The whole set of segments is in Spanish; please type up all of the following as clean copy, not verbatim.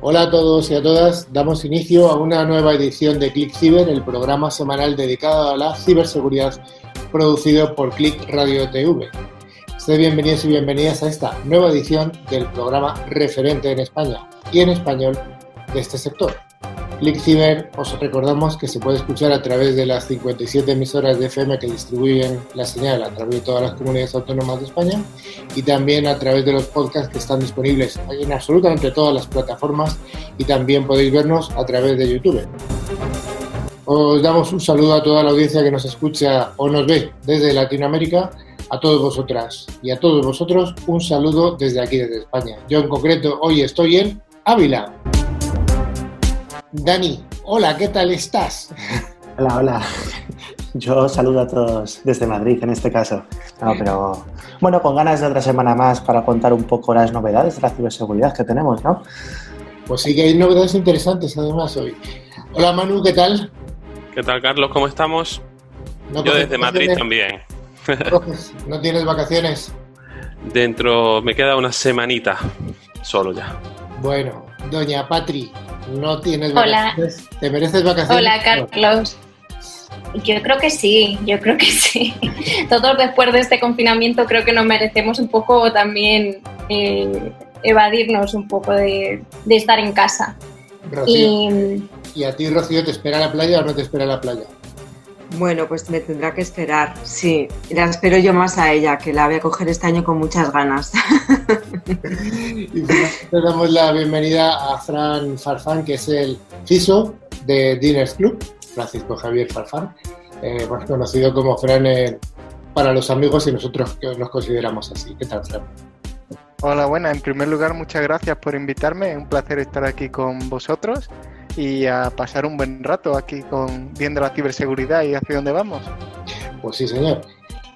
Hola a todos y a todas, damos inicio a una nueva edición de Click Ciber, el programa semanal dedicado a la ciberseguridad producido por Click Radio TV. Sed bienvenidos y bienvenidas a esta nueva edición del programa referente en España y en español de este sector. Click Ciber, os recordamos que se puede escuchar a través de las 57 emisoras de FM que distribuyen la señal a través de todas las comunidades autónomas de España y también a través de los podcasts que están disponibles en absolutamente todas las plataformas y también podéis vernos a través de YouTube. Os damos un saludo a toda la audiencia que nos escucha o nos ve desde Latinoamérica, a todas vosotras y a todos vosotros un saludo desde aquí, desde España. Yo en concreto hoy estoy en Ávila. Dani, hola, ¿qué tal estás? Hola, hola. Yo saludo a todos desde Madrid en este caso. No, pero bueno, con ganas de otra semana más para contar un poco las novedades de la ciberseguridad que tenemos, ¿no? Pues sí que hay novedades interesantes además hoy. Hola Manu, ¿qué tal? ¿Qué tal, Carlos? ¿Cómo estamos? Yo desde Madrid también. ¿No tienes vacaciones? Dentro me queda una semanita solo ya. Bueno, doña Patri, ¿no tienes vacaciones? Hola. ¿Te mereces vacaciones? Hola, Carlos. Yo creo que sí. Todos después de este confinamiento creo que nos merecemos un poco también evadirnos un poco de estar en casa. Rocío, ¿y a ti, Rocío, te espera la playa o no te espera la playa? Bueno, pues me tendrá que esperar, sí. La espero yo más a ella, que la voy a coger este año con muchas ganas. Y le damos la bienvenida a Fran Farfán, que es el CISO de Diners Club, Francisco Javier Farfán, más conocido como Fran para los amigos y nosotros que nos consideramos así. ¿Qué tal, Fran? Hola, buenas. En primer lugar, muchas gracias por invitarme. Es un placer estar aquí con vosotros y a pasar un buen rato aquí viendo la ciberseguridad y hacia dónde vamos. Pues sí, señor.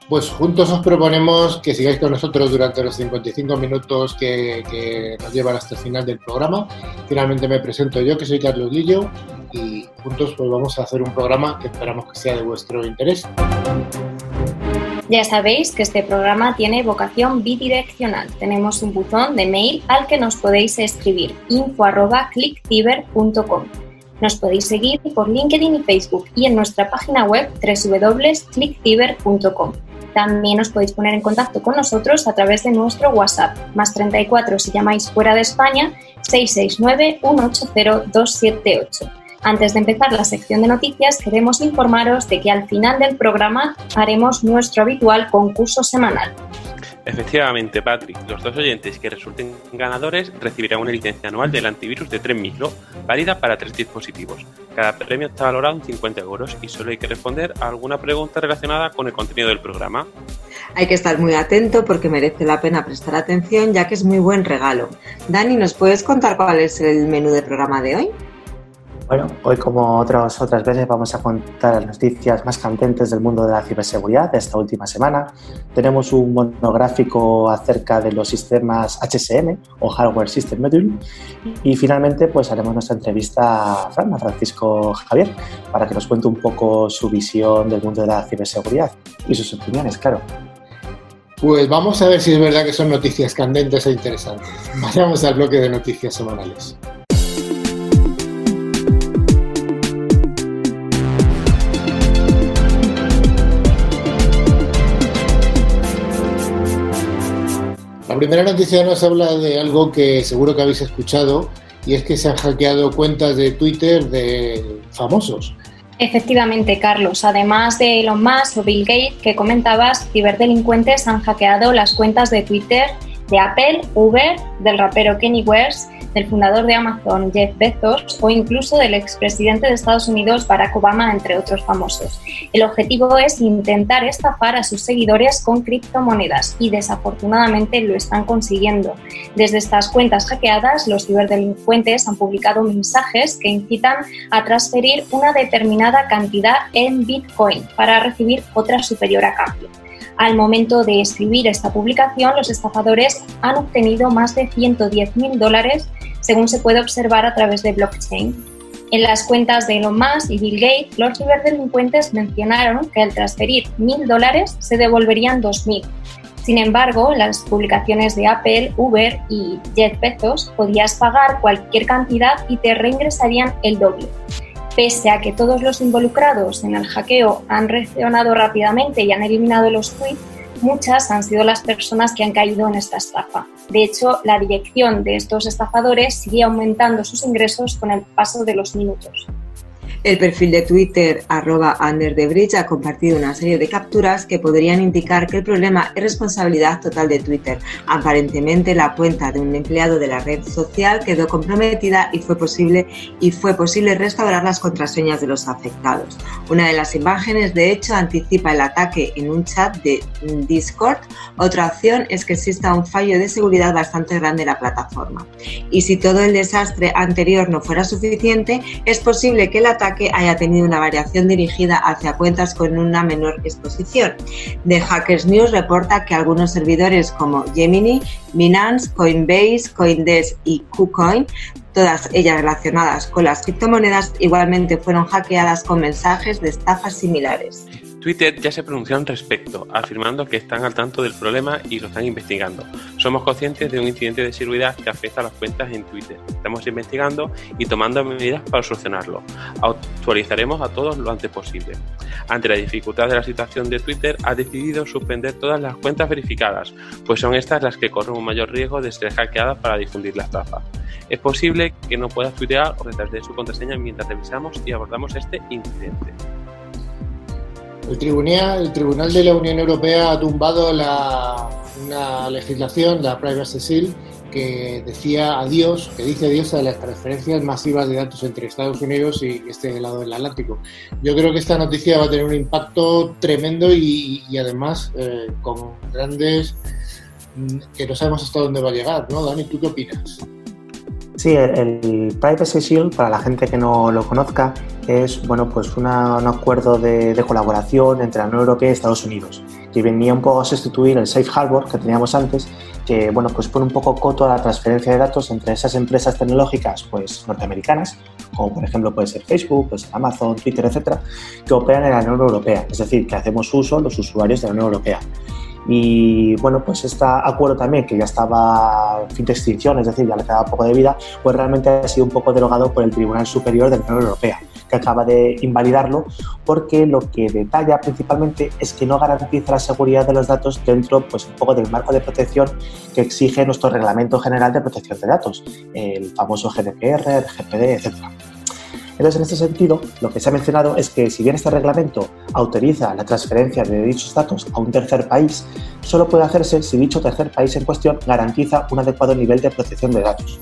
Pues juntos os proponemos que sigáis con nosotros durante los 55 minutos que nos llevan hasta el final del programa. Finalmente me presento yo, que soy Carlos Lillo, y juntos pues vamos a hacer un programa que esperamos que sea de vuestro interés. Ya sabéis que este programa tiene vocación bidireccional. Tenemos un buzón de mail al que nos podéis escribir, info@clickciber.com. Nos podéis seguir por LinkedIn y Facebook y en nuestra página web www.clickciber.com. También os podéis poner en contacto con nosotros a través de nuestro WhatsApp, +34 si llamáis fuera de España, 669-180-278. Antes de empezar la sección de noticias, queremos informaros de que al final del programa haremos nuestro habitual concurso semanal. Efectivamente, Patrick, los dos oyentes que resulten ganadores recibirán una licencia anual del antivirus de Trend Micro, válida para 3 dispositivos. Cada premio está valorado en 50 € y solo hay que responder a alguna pregunta relacionada con el contenido del programa. Hay que estar muy atento porque merece la pena prestar atención, ya que es muy buen regalo. Dani, ¿nos puedes contar cuál es el menú del programa de hoy? Bueno, hoy como otras veces vamos a contar las noticias más candentes del mundo de la ciberseguridad de esta última semana. Tenemos un monográfico acerca de los sistemas HSM o Hardware Security Module y finalmente pues haremos nuestra entrevista a Francisco Javier para que nos cuente un poco su visión del mundo de la ciberseguridad y sus opiniones, claro. Pues vamos a ver si es verdad que son noticias candentes e interesantes. Vayamos al bloque de noticias semanales. La primera noticia nos habla de algo que seguro que habéis escuchado y es que se han hackeado cuentas de Twitter de famosos. Efectivamente, Carlos. Además de Elon Musk o Bill Gates que comentabas, ciberdelincuentes han hackeado las cuentas de Twitter de Apple, Uber, del rapero Kenny West, del fundador de Amazon, Jeff Bezos, o incluso del expresidente de Estados Unidos, Barack Obama, entre otros famosos. El objetivo es intentar estafar a sus seguidores con criptomonedas y desafortunadamente lo están consiguiendo. Desde estas cuentas hackeadas, los ciberdelincuentes han publicado mensajes que incitan a transferir una determinada cantidad en Bitcoin para recibir otra superior a cambio. Al momento de escribir esta publicación, los estafadores han obtenido más de $110.000, según se puede observar a través de blockchain. En las cuentas de Elon Musk y Bill Gates, los ciberdelincuentes mencionaron que al transferir $1.000 se devolverían $2.000. Sin embargo, las publicaciones de Apple, Uber y Jeff Bezos podías pagar cualquier cantidad y te reingresarían el doble. Pese a que todos los involucrados en el hackeo han reaccionado rápidamente y han eliminado los tweets, muchas han sido las personas que han caído en esta estafa. De hecho, la dirección de estos estafadores sigue aumentando sus ingresos con el paso de los minutos. El perfil de Twitter @underthebridge ha compartido una serie de capturas que podrían indicar que el problema es responsabilidad total de Twitter. Aparentemente, la cuenta de un empleado de la red social quedó comprometida y fue posible restaurar las contraseñas de los afectados. Una de las imágenes, de hecho, anticipa el ataque en un chat de Discord. Otra opción es que exista un fallo de seguridad bastante grande en la plataforma. Y si todo el desastre anterior no fuera suficiente, es posible que el ataque haya tenido una variación dirigida hacia cuentas con una menor exposición. The Hackers News reporta que algunos servidores como Gemini, Binance, Coinbase, CoinDesk y KuCoin, todas ellas relacionadas con las criptomonedas, igualmente fueron hackeadas con mensajes de estafas similares. Twitter ya se pronunció al respecto, afirmando que están al tanto del problema y lo están investigando. Somos conscientes de un incidente de seguridad que afecta a las cuentas en Twitter. Estamos investigando y tomando medidas para solucionarlo. Actualizaremos a todos lo antes posible. Ante la dificultad de la situación de Twitter, ha decidido suspender todas las cuentas verificadas, pues son estas las que corren un mayor riesgo de ser hackeadas para difundir la estafa. Es posible que no puedas tuitear o retrasar su contraseña mientras revisamos y abordamos este incidente. El Tribunal de la Unión Europea ha tumbado una legislación, la Privacy Shield, que dice adiós a las transferencias masivas de datos entre Estados Unidos y este lado del Atlántico. Yo creo que esta noticia va a tener un impacto tremendo y además con grandes que no sabemos hasta dónde va a llegar, ¿no? Dani, ¿tú qué opinas? Sí, el Privacy Shield, para la gente que no lo conozca, es un acuerdo de colaboración entre la Unión Europea y Estados Unidos, que venía un poco a sustituir el Safe Harbor que teníamos antes, que pone un poco coto a la transferencia de datos entre esas empresas tecnológicas norteamericanas, como por ejemplo puede ser Facebook, Amazon, Twitter, etcétera, que operan en la Unión Europea, es decir, que hacemos uso los usuarios de la Unión Europea. Y este acuerdo también, que ya estaba en fin de extinción, es decir, ya le quedaba poco de vida, pues realmente ha sido un poco derogado por el Tribunal Superior de la Unión Europea, que acaba de invalidarlo, porque lo que detalla principalmente es que no garantiza la seguridad de los datos dentro del marco de protección que exige nuestro Reglamento General de Protección de Datos, el famoso GDPR, GPD, etc. Entonces, en este sentido, lo que se ha mencionado es que, si bien este reglamento autoriza la transferencia de dichos datos a un tercer país, solo puede hacerse si dicho tercer país en cuestión garantiza un adecuado nivel de protección de datos.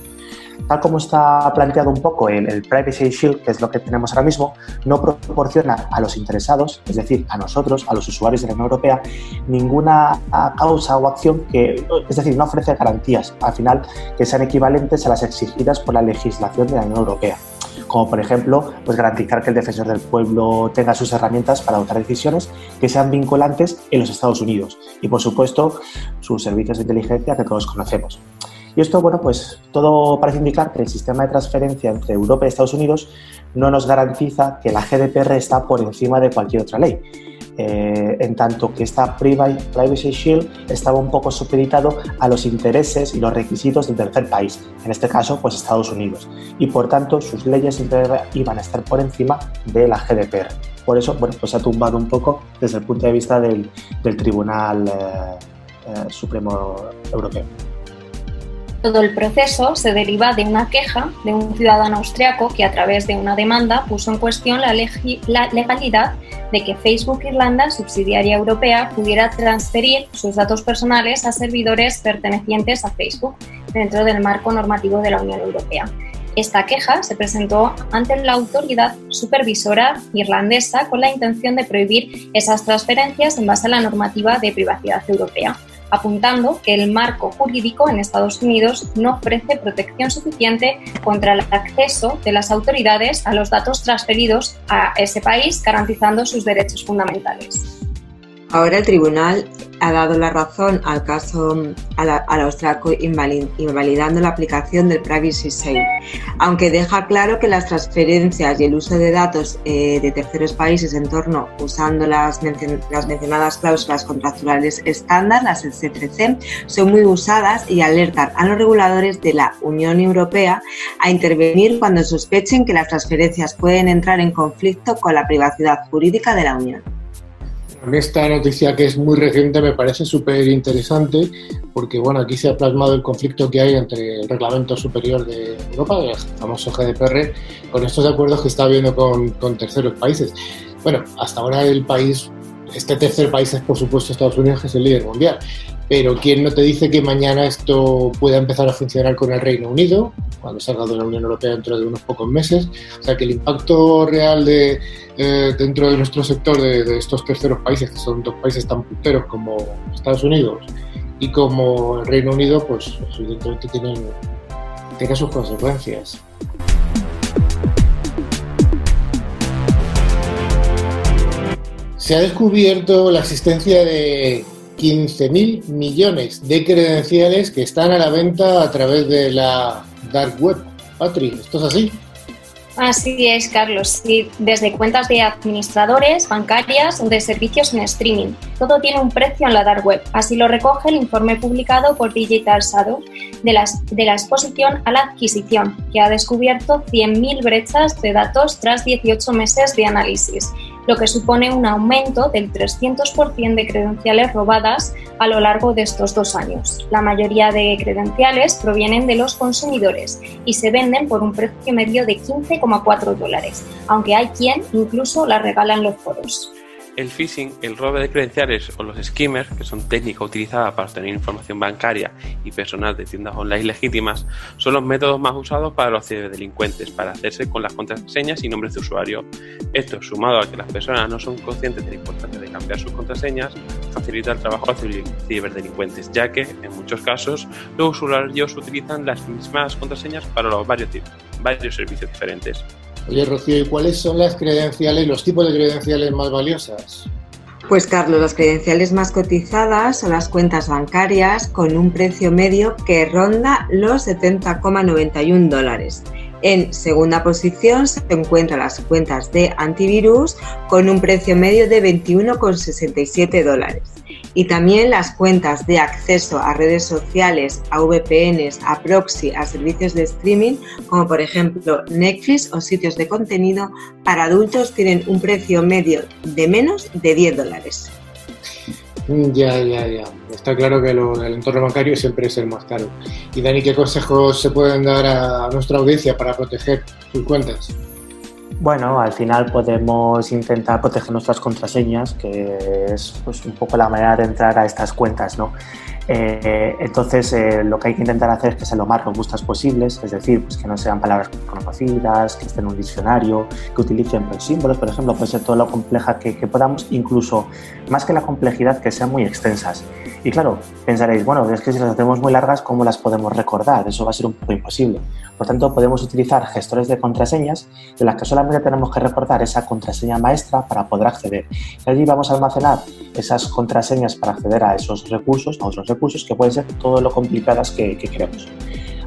Tal como está planteado un poco el Privacy Shield, que es lo que tenemos ahora mismo, no proporciona a los interesados, es decir, a nosotros, a los usuarios de la Unión Europea, ninguna causa o acción que, es decir, no ofrece garantías, al final, que sean equivalentes a las exigidas por la legislación de la Unión Europea, como por ejemplo garantizar que el defensor del pueblo tenga sus herramientas para adoptar decisiones que sean vinculantes en los Estados Unidos y, por supuesto, sus servicios de inteligencia que todos conocemos. Y esto, todo parece indicar que el sistema de transferencia entre Europa y Estados Unidos no nos garantiza que la GDPR está por encima de cualquier otra ley, en tanto que esta Privacy Shield estaba un poco supeditado a los intereses y los requisitos del tercer país, en este caso Estados Unidos, y por tanto sus leyes siempre iban a estar por encima de la GDPR. Por eso se ha tumbado un poco desde el punto de vista del Tribunal Supremo Europeo. Todo el proceso se deriva de una queja de un ciudadano austriaco que, a través de una demanda, puso en cuestión la legalidad de que Facebook Irlanda, subsidiaria europea, pudiera transferir sus datos personales a servidores pertenecientes a Facebook dentro del marco normativo de la Unión Europea. Esta queja se presentó ante la autoridad supervisora irlandesa con la intención de prohibir esas transferencias en base a la normativa de privacidad europea, apuntando que el marco jurídico en Estados Unidos no ofrece protección suficiente contra el acceso de las autoridades a los datos transferidos a ese país, garantizando sus derechos fundamentales. Ahora el tribunal ha dado la razón al caso al austriaco, invalidando la aplicación del Privacy Shield, aunque deja claro que las transferencias y el uso de datos de terceros países en torno usando las mencionadas cláusulas contractuales estándar, las CCC, son muy usadas y alertan a los reguladores de la Unión Europea a intervenir cuando sospechen que las transferencias pueden entrar en conflicto con la privacidad jurídica de la Unión. A mí esta noticia, que es muy reciente, me parece súper interesante porque bueno, aquí se ha plasmado el conflicto que hay entre el Reglamento Superior de Europa, el famoso GDPR, con estos acuerdos que está habiendo con terceros países. Bueno, hasta ahora este tercer país es por supuesto Estados Unidos, que es el líder mundial, pero ¿quién no te dice que mañana esto pueda empezar a funcionar con el Reino Unido, cuando salga de la Unión Europea dentro de unos pocos meses? O sea que el impacto real dentro de nuestro sector de estos terceros países, que son dos países tan punteros como Estados Unidos y como el Reino Unido, pues evidentemente tiene sus consecuencias. Se ha descubierto la existencia de 15.000 millones de credenciales que están a la venta a través de la Dark Web. Patri, ¿esto es así? Así es, Carlos. Sí, desde cuentas de administradores, bancarias o de servicios en streaming. Todo tiene un precio en la Dark Web. Así lo recoge el informe publicado por Digital Shadow de la exposición a la adquisición, que ha descubierto 100.000 brechas de datos tras 18 meses de análisis, lo que supone un aumento del 300% de credenciales robadas a lo largo de estos 2 años. La mayoría de credenciales provienen de los consumidores y se venden por un precio medio de $15,4, aunque hay quien incluso las regala en los foros. El phishing, el robo de credenciales o los skimmers, que son técnicas utilizadas para obtener información bancaria y personal de tiendas online legítimas, son los métodos más usados para los ciberdelincuentes para hacerse con las contraseñas y nombres de usuario. Esto, sumado a que las personas no son conscientes de la importancia de cambiar sus contraseñas, facilita el trabajo a ciberdelincuentes, ya que, en muchos casos, los usuarios utilizan las mismas contraseñas para los varios servicios diferentes. Oye, Rocío, ¿y cuáles son las credenciales, los tipos de credenciales más valiosas? Pues, Carlos, las credenciales más cotizadas son las cuentas bancarias con un precio medio que ronda los $70,91. En segunda posición se encuentran las cuentas de antivirus con un precio medio de $21,67. Y también las cuentas de acceso a redes sociales, a VPNs, a proxy, a servicios de streaming, como por ejemplo Netflix o sitios de contenido para adultos, tienen un precio medio de menos de $10. Ya. Está claro que el entorno bancario siempre es el más caro. Y Dani, ¿qué consejos se pueden dar a nuestra audiencia para proteger sus cuentas? Bueno, al final podemos intentar proteger nuestras contraseñas, que es pues, un poco la manera de entrar a estas cuentas, ¿no? Entonces, lo que hay que intentar hacer es que sean lo más robustas posibles, es decir, pues que no sean palabras conocidas, que estén en un diccionario, que utilicen símbolos, por ejemplo, puede ser todo lo compleja que podamos, incluso más que la complejidad, que sean muy extensas. Y claro, pensaréis, bueno, es que si las hacemos muy largas, ¿cómo las podemos recordar? Eso va a ser un poco imposible. Por tanto, podemos utilizar gestores de contraseñas de las que solamente tenemos que recordar esa contraseña maestra para poder acceder. Y allí vamos a almacenar esas contraseñas para acceder a esos recursos, a otros recursos que pueden ser todo lo complicadas que queremos.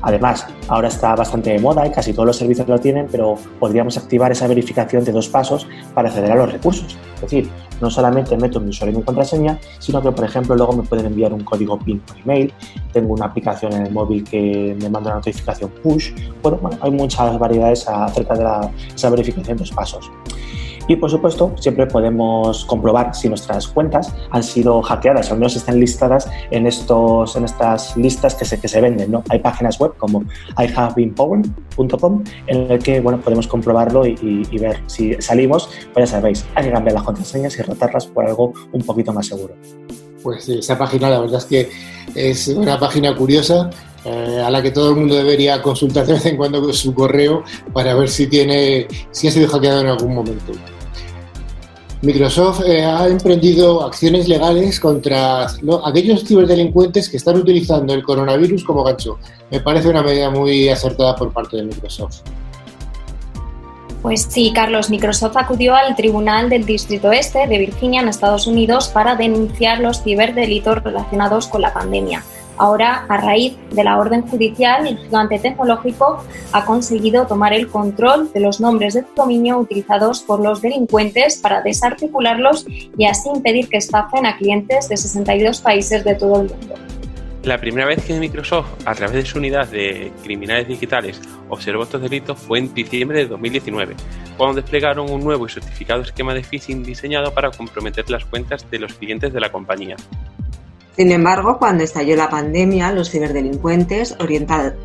Además, ahora está bastante de moda y casi todos los servicios lo tienen, pero podríamos activar esa verificación de 2 pasos para acceder a los recursos. Es decir, no solamente meto mi usuario y mi contraseña, sino que, por ejemplo, luego me pueden enviar un código PIN por email, tengo una aplicación en el móvil que me manda una notificación push. Bueno, hay muchas variedades acerca de esa verificación de 2 pasos. Y, por supuesto, siempre podemos comprobar si nuestras cuentas han sido hackeadas, o al menos están listadas en estas listas que se venden, ¿no? Hay páginas web como ihavebeenpwned.com en el que bueno, podemos comprobarlo y ver si salimos. Pues ya sabéis, hay que cambiar las contraseñas y rotarlas por algo un poquito más seguro. Pues esa página, la verdad es que es una página curiosa, a la que todo el mundo debería consultar de vez en cuando con su correo para ver si ha sido hackeado en algún momento. Microsoft ha emprendido acciones legales contra aquellos ciberdelincuentes que están utilizando el coronavirus como gancho. Me parece una medida muy acertada por parte de Microsoft. Pues sí, Carlos, Microsoft acudió al Tribunal del Distrito Este de Virginia en Estados Unidos para denunciar los ciberdelitos relacionados con la pandemia. Ahora, a raíz de la orden judicial, el gigante tecnológico ha conseguido tomar el control de los nombres de dominio utilizados por los delincuentes para desarticularlos y así impedir que estafen a clientes de 62 países de todo el mundo. La primera vez que Microsoft, a través de su unidad de criminales digitales, observó estos delitos fue en diciembre de 2019, cuando desplegaron un nuevo y sofisticado esquema de phishing diseñado para comprometer las cuentas de los clientes de la compañía. Sin embargo, cuando estalló la pandemia, los ciberdelincuentes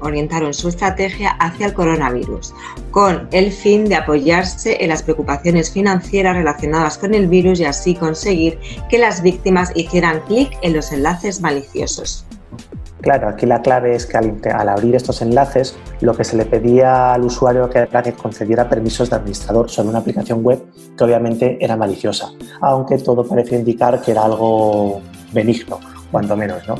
orientaron su estrategia hacia el coronavirus, con el fin de apoyarse en las preocupaciones financieras relacionadas con el virus y así conseguir que las víctimas hicieran clic en los enlaces maliciosos. Claro, aquí la clave es que al abrir estos enlaces, lo que se le pedía al usuario era que concediera permisos de administrador sobre una aplicación web que obviamente era maliciosa, aunque todo parecía indicar que era algo benigno, cuanto menos, ¿no?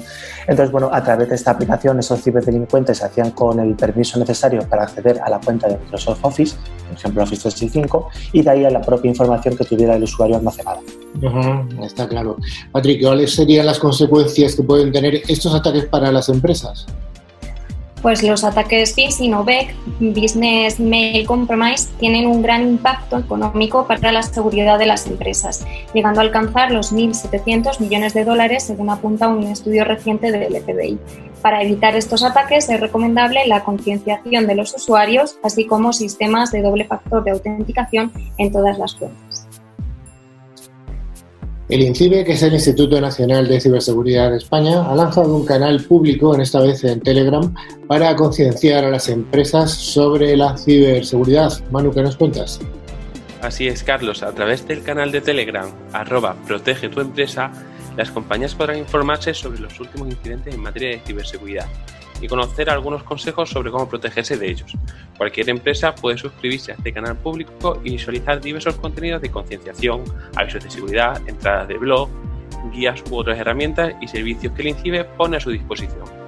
Entonces, bueno, a través de esta aplicación, esos ciberdelincuentes se hacían con el permiso necesario para acceder a la cuenta de Microsoft Office, por ejemplo Office 365, y de ahí a la propia información que tuviera el usuario almacenada. Uh-huh, está claro. Patrick, ¿cuáles serían las consecuencias que pueden tener estos ataques para las empresas? Pues los ataques phishing o BEC, Business Mail Compromise, tienen un gran impacto económico para la seguridad de las empresas, llegando a alcanzar los $1.700 millones, según apunta un estudio reciente del FBI. Para evitar estos ataques es recomendable la concienciación de los usuarios, así como sistemas de doble factor de autenticación en todas las cuentas. El INCIBE, que es el Instituto Nacional de Ciberseguridad de España, ha lanzado un canal público, en esta vez en Telegram, para concienciar a las empresas sobre la ciberseguridad. Manu, ¿qué nos cuentas? Así es, Carlos. A través del canal de Telegram, @protegetuempresa, las compañías podrán informarse sobre los últimos incidentes en materia de ciberseguridad y conocer algunos consejos sobre cómo protegerse de ellos. Cualquier empresa puede suscribirse a este canal público y visualizar diversos contenidos de concienciación, avisos de seguridad, entradas de blog, guías u otras herramientas y servicios que el INCIBE pone a su disposición.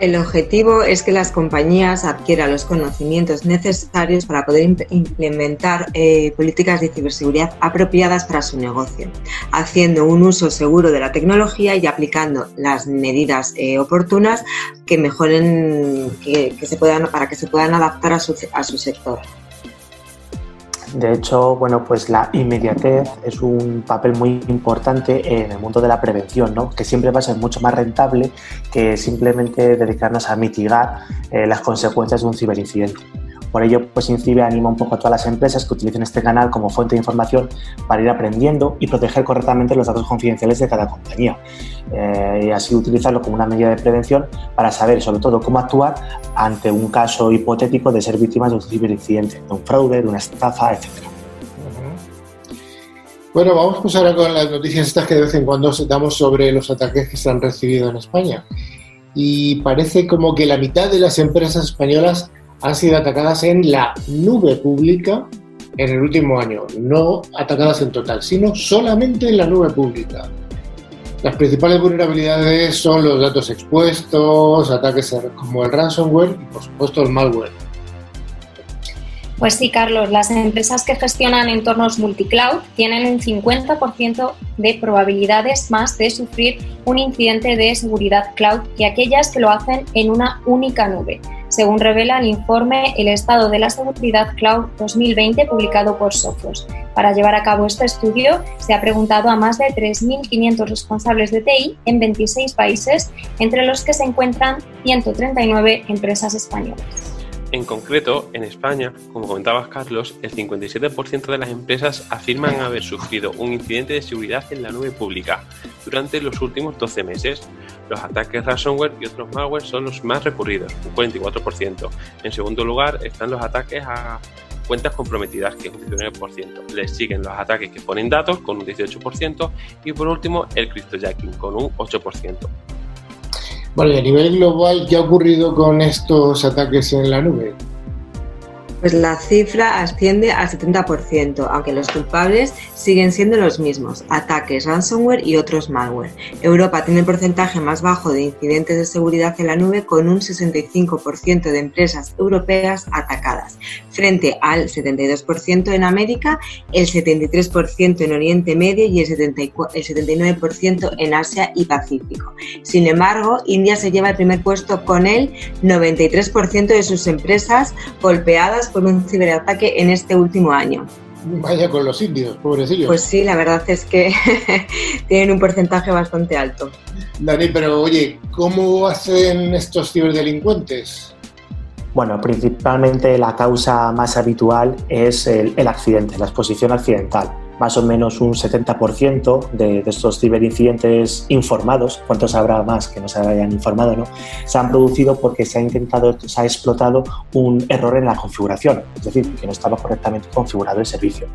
El objetivo es que las compañías adquieran los conocimientos necesarios para poder implementar políticas de ciberseguridad apropiadas para su negocio, haciendo un uso seguro de la tecnología y aplicando las medidas oportunas que mejoren, que se puedan, para que se puedan adaptar a su sector. De hecho, bueno, pues la inmediatez es un papel muy importante en el mundo de la prevención, ¿no? Que siempre va a ser mucho más rentable que simplemente dedicarnos a mitigar las consecuencias de un ciberincidente. Por ello, pues INCIBE anima un poco a todas las empresas que utilicen este canal como fuente de información para ir aprendiendo y proteger correctamente los datos confidenciales de cada compañía. Y así utilizarlo como una medida de prevención para saber, sobre todo, cómo actuar ante un caso hipotético de ser víctimas de un ciberincidente, de un fraude, de una estafa, etc. Bueno, vamos pues ahora con las noticias estas que de vez en cuando damos sobre los ataques que se han recibido en España. Y parece como que la mitad de las empresas españolas han sido atacadas en la nube pública en el último año. No atacadas en total, sino solamente en la nube pública. Las principales vulnerabilidades son los datos expuestos, ataques como el ransomware y, por supuesto, el malware. Pues sí, Carlos, las empresas que gestionan entornos multicloud tienen un 50% de probabilidades más de sufrir un incidente de seguridad cloud que aquellas que lo hacen en una única nube, según revela el informe El Estado de la Seguridad Cloud 2020 publicado por Sophos. Para llevar a cabo este estudio se ha preguntado a más de 3.500 responsables de TI en 26 países, entre los que se encuentran 139 empresas españolas. En concreto, en España, como comentabas, Carlos, el 57% de las empresas afirman haber sufrido un incidente de seguridad en la nube pública durante los últimos 12 meses. Los ataques ransomware y otros malware son los más recurridos, un 44%. En segundo lugar están los ataques a cuentas comprometidas, que es un 19%. Les siguen los ataques que ponen datos, con un 18%, y por último el cryptojacking, con un 8%. Bueno, y a nivel global, ¿qué ha ocurrido con estos ataques en la nube? Pues la cifra asciende al 70%, aunque los culpables siguen siendo los mismos, ataques, ransomware y otros malware. Europa tiene el porcentaje más bajo de incidentes de seguridad en la nube, con un 65% de empresas europeas atacadas, frente al 72% en América, el 73% en Oriente Medio y el 79% en Asia y Pacífico. Sin embargo, India se lleva el primer puesto con el 93% de sus empresas golpeadas por un ciberataque en este último año. Vaya con los indios, pobrecillos. Pues sí, la verdad es que tienen un porcentaje bastante alto. Dani, pero oye, ¿cómo hacen estos ciberdelincuentes? Bueno, principalmente la causa más habitual es el accidente, la exposición accidental. Más o menos un 70% de estos ciberincidentes informados, ¿cuántos habrá más que no se hayan informado?, ¿no?, se han producido porque se ha explotado un error en la configuración, es decir, que no estaba correctamente configurado el servicio.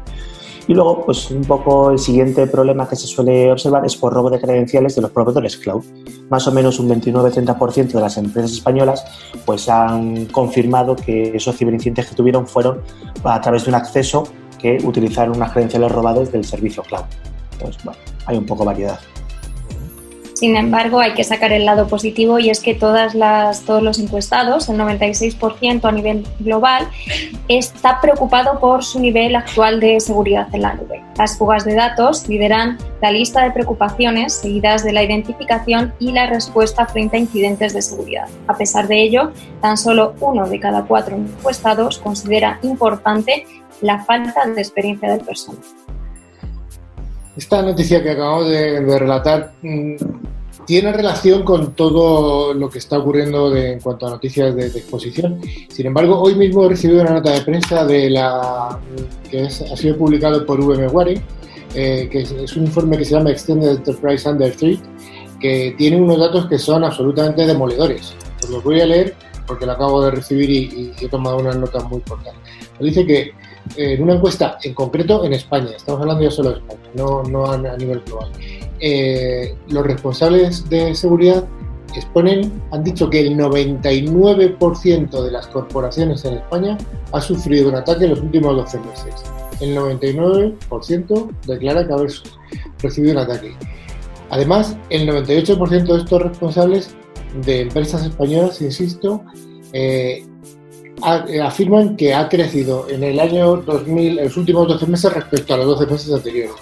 Y luego, pues un poco el siguiente problema que se suele observar es por robo de credenciales de los proveedores cloud. Más o menos un 29-30% de las empresas españolas pues han confirmado que esos ciberincidentes que tuvieron fueron a través de un acceso que utilizaron unas credenciales robadas del servicio cloud. Entonces, bueno, hay un poco de variedad. Sin embargo, hay que sacar el lado positivo, y es que todos los encuestados, el 96% a nivel global, está preocupado por su nivel actual de seguridad en la nube. Las fugas de datos lideran la lista de preocupaciones, seguidas de la identificación y la respuesta frente a incidentes de seguridad. A pesar de ello, tan solo 1 de cada 4 encuestados considera importante la falta de experiencia del personal. Esta noticia que acabamos de relatar tiene relación con todo lo que está ocurriendo en cuanto a noticias de exposición. Sin embargo, hoy mismo he recibido una nota de prensa ha sido publicado por VMware, que es un informe que se llama Extended Enterprise Under Threat, que tiene unos datos que son absolutamente demoledores. Os los voy a leer porque lo acabo de recibir y he tomado unas notas muy importantes. Dice que en una encuesta, en concreto en España, estamos hablando ya solo de España, no a nivel global, los responsables de seguridad han dicho que el 99% de las corporaciones en España ha sufrido un ataque en los últimos 12 meses. El 99% declara que haber recibido un ataque. Además, el 98% de estos responsables de empresas españolas, insisto, afirman que ha crecido en el año 2000, en los últimos 12 meses respecto a los 12 meses anteriores.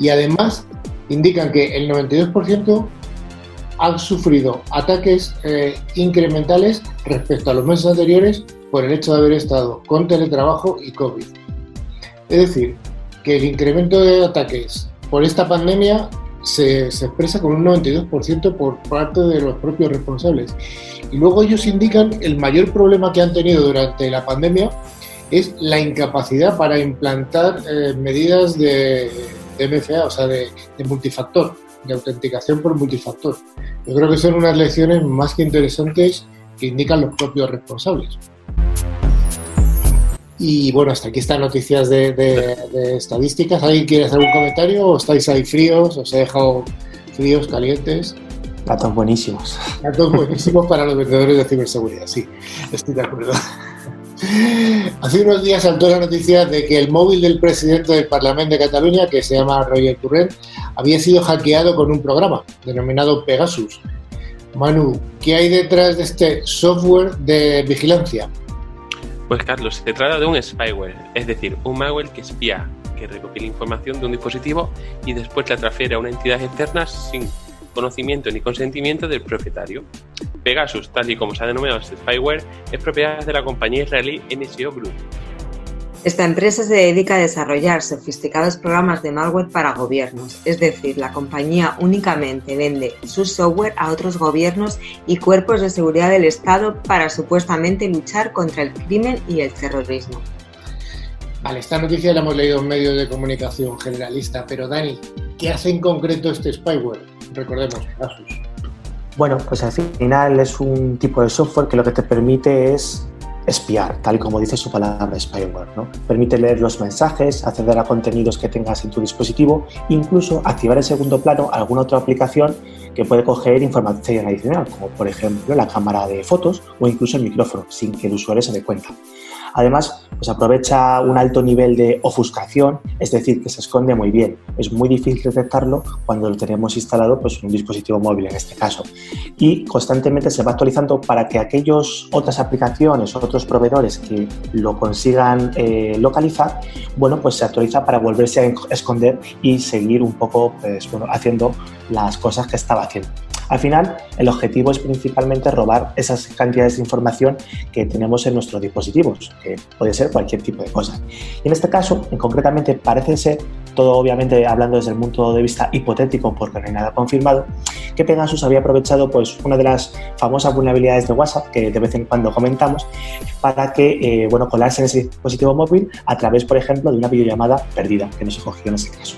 Y además indican que el 92% han sufrido ataques incrementales respecto a los meses anteriores por el hecho de haber estado con teletrabajo y COVID. Es decir, que el incremento de ataques por esta pandemia se expresa con un 92% por parte de los propios responsables. Y luego ellos indican el mayor problema que han tenido durante la pandemia es la incapacidad para implantar medidas de MFA, o sea, de multifactor, de autenticación por multifactor. Yo creo que son unas lecciones más que interesantes que indican los propios responsables. Y bueno, hasta aquí están noticias de estadísticas. ¿Alguien quiere hacer un comentario o estáis ahí fríos? ¿Os he dejado fríos, calientes? Datos buenísimos. Datos buenísimos para los vendedores de ciberseguridad, sí, estoy de acuerdo. Hace unos días saltó la noticia de que el móvil del presidente del Parlamento de Cataluña, que se llama Roger Torrent, había sido hackeado con un programa denominado Pegasus. Manu, ¿qué hay detrás de este software de vigilancia? Pues Carlos, se trata de un spyware, es decir, un malware que espía, que recopila información de un dispositivo y después la transfiere a una entidad externa sin conocimiento ni consentimiento del propietario. Pegasus, tal y como se ha denominado este spyware, es propiedad de la compañía israelí NSO Group. Esta empresa se dedica a desarrollar sofisticados programas de malware para gobiernos, es decir, la compañía únicamente vende su software a otros gobiernos y cuerpos de seguridad del Estado para supuestamente luchar contra el crimen y el terrorismo. Vale, esta noticia la hemos leído en medios de comunicación generalista, pero Dani, ¿qué hace en concreto este spyware? Recordemos, Pegasus. Bueno, pues al final es un tipo de software que lo que te permite es espiar, tal y como dice su palabra spyware, ¿no? Permite leer los mensajes, acceder a contenidos que tengas en tu dispositivo, incluso activar en segundo plano alguna otra aplicación que puede coger información adicional, como por ejemplo la cámara de fotos o incluso el micrófono, sin que el usuario se dé cuenta. Además, pues aprovecha un alto nivel de ofuscación, es decir, que se esconde muy bien. Es muy difícil detectarlo cuando lo tenemos instalado pues, en un dispositivo móvil, en este caso. Y constantemente se va actualizando para que aquellas otras aplicaciones o otros proveedores que lo consigan localizar, bueno, pues se actualiza para volverse a esconder y seguir un poco pues, bueno, haciendo las cosas que estaba haciendo. Al final, el objetivo es principalmente robar esas cantidades de información que tenemos en nuestros dispositivos, que puede ser cualquier tipo de cosa. Y en este caso, concretamente, parece ser, todo obviamente hablando desde el punto de vista hipotético, porque no hay nada confirmado, que Pegasus había aprovechado pues, una de las famosas vulnerabilidades de WhatsApp, que de vez en cuando comentamos, para que colarse en ese dispositivo móvil a través, por ejemplo, de una videollamada perdida, que no se cogió en ese caso.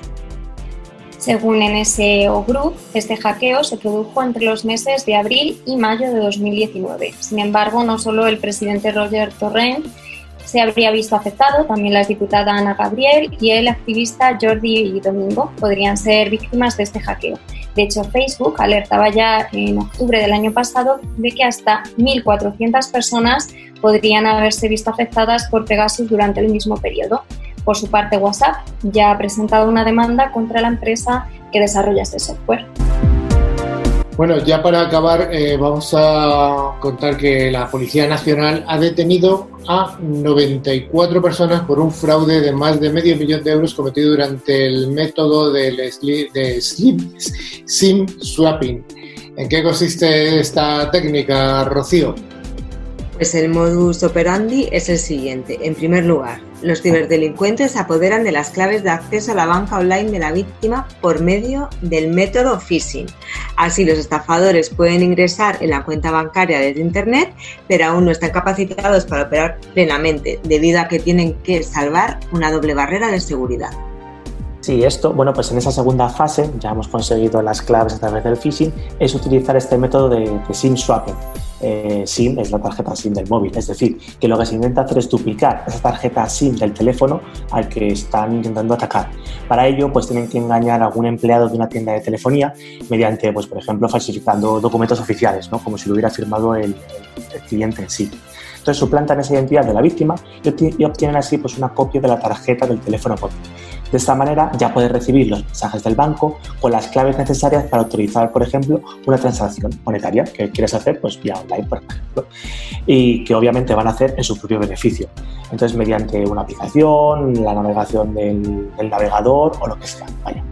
Según NSO Group, este hackeo se produjo entre los meses de abril y mayo de 2019. Sin embargo, no solo el presidente Roger Torrent se habría visto afectado, también la diputada Ana Gabriel y el activista Jordi Domingo podrían ser víctimas de este hackeo. De hecho, Facebook alertaba ya en octubre del año pasado de que hasta 1.400 personas podrían haberse visto afectadas por Pegasus durante el mismo periodo. Por su parte, WhatsApp ya ha presentado una demanda contra la empresa que desarrolla este software. Bueno, ya para acabar, vamos a contar que la Policía Nacional ha detenido a 94 personas por un fraude de más de $500,000 cometido durante el método de SIM swapping. ¿En qué consiste esta técnica, Rocío? Pues el modus operandi es el siguiente. En primer lugar, los ciberdelincuentes se apoderan de las claves de acceso a la banca online de la víctima por medio del método phishing. Así, los estafadores pueden ingresar en la cuenta bancaria desde Internet, pero aún no están capacitados para operar plenamente, debido a que tienen que salvar una doble barrera de seguridad. Sí, esto, pues en esa segunda fase, ya hemos conseguido las claves a través del phishing, es utilizar este método de SIM swapping. SIM es la tarjeta SIM del móvil, es decir, que lo que se intenta hacer es duplicar esa tarjeta SIM del teléfono al que están intentando atacar. Para ello, pues tienen que engañar a algún empleado de una tienda de telefonía mediante, pues por ejemplo, falsificando documentos oficiales, ¿no? Como si lo hubiera firmado el cliente en sí. Entonces, suplantan esa identidad de la víctima y obtienen así pues, una copia de la tarjeta del teléfono móvil. De esta manera ya puedes recibir los mensajes del banco con las claves necesarias para autorizar, por ejemplo, una transacción monetaria que quieres hacer pues, vía online, por ejemplo, y que obviamente van a hacer en su propio beneficio. Entonces, mediante una aplicación, la navegación del navegador o lo que sea, vaya.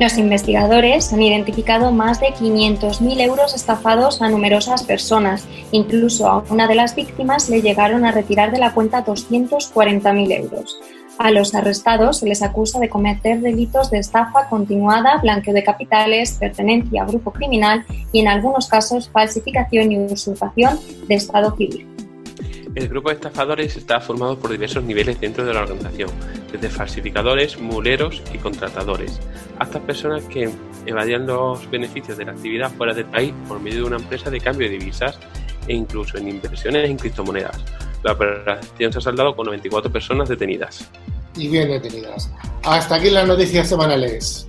Los investigadores han identificado más de 500.000 euros estafados a numerosas personas. Incluso a una de las víctimas le llegaron a retirar de la cuenta 240.000 euros. A los arrestados se les acusa de cometer delitos de estafa continuada, blanqueo de capitales, pertenencia a grupo criminal y, en algunos casos, falsificación y usurpación de Estado civil. El grupo de estafadores está formado por diversos niveles dentro de la organización, desde falsificadores, muleros y contratadores, hasta personas que evadían los beneficios de la actividad fuera del país por medio de una empresa de cambio de divisas e incluso en inversiones en criptomonedas. La operación se ha saldado con 94 personas detenidas. Y bien detenidas. Hasta aquí las noticias semanales.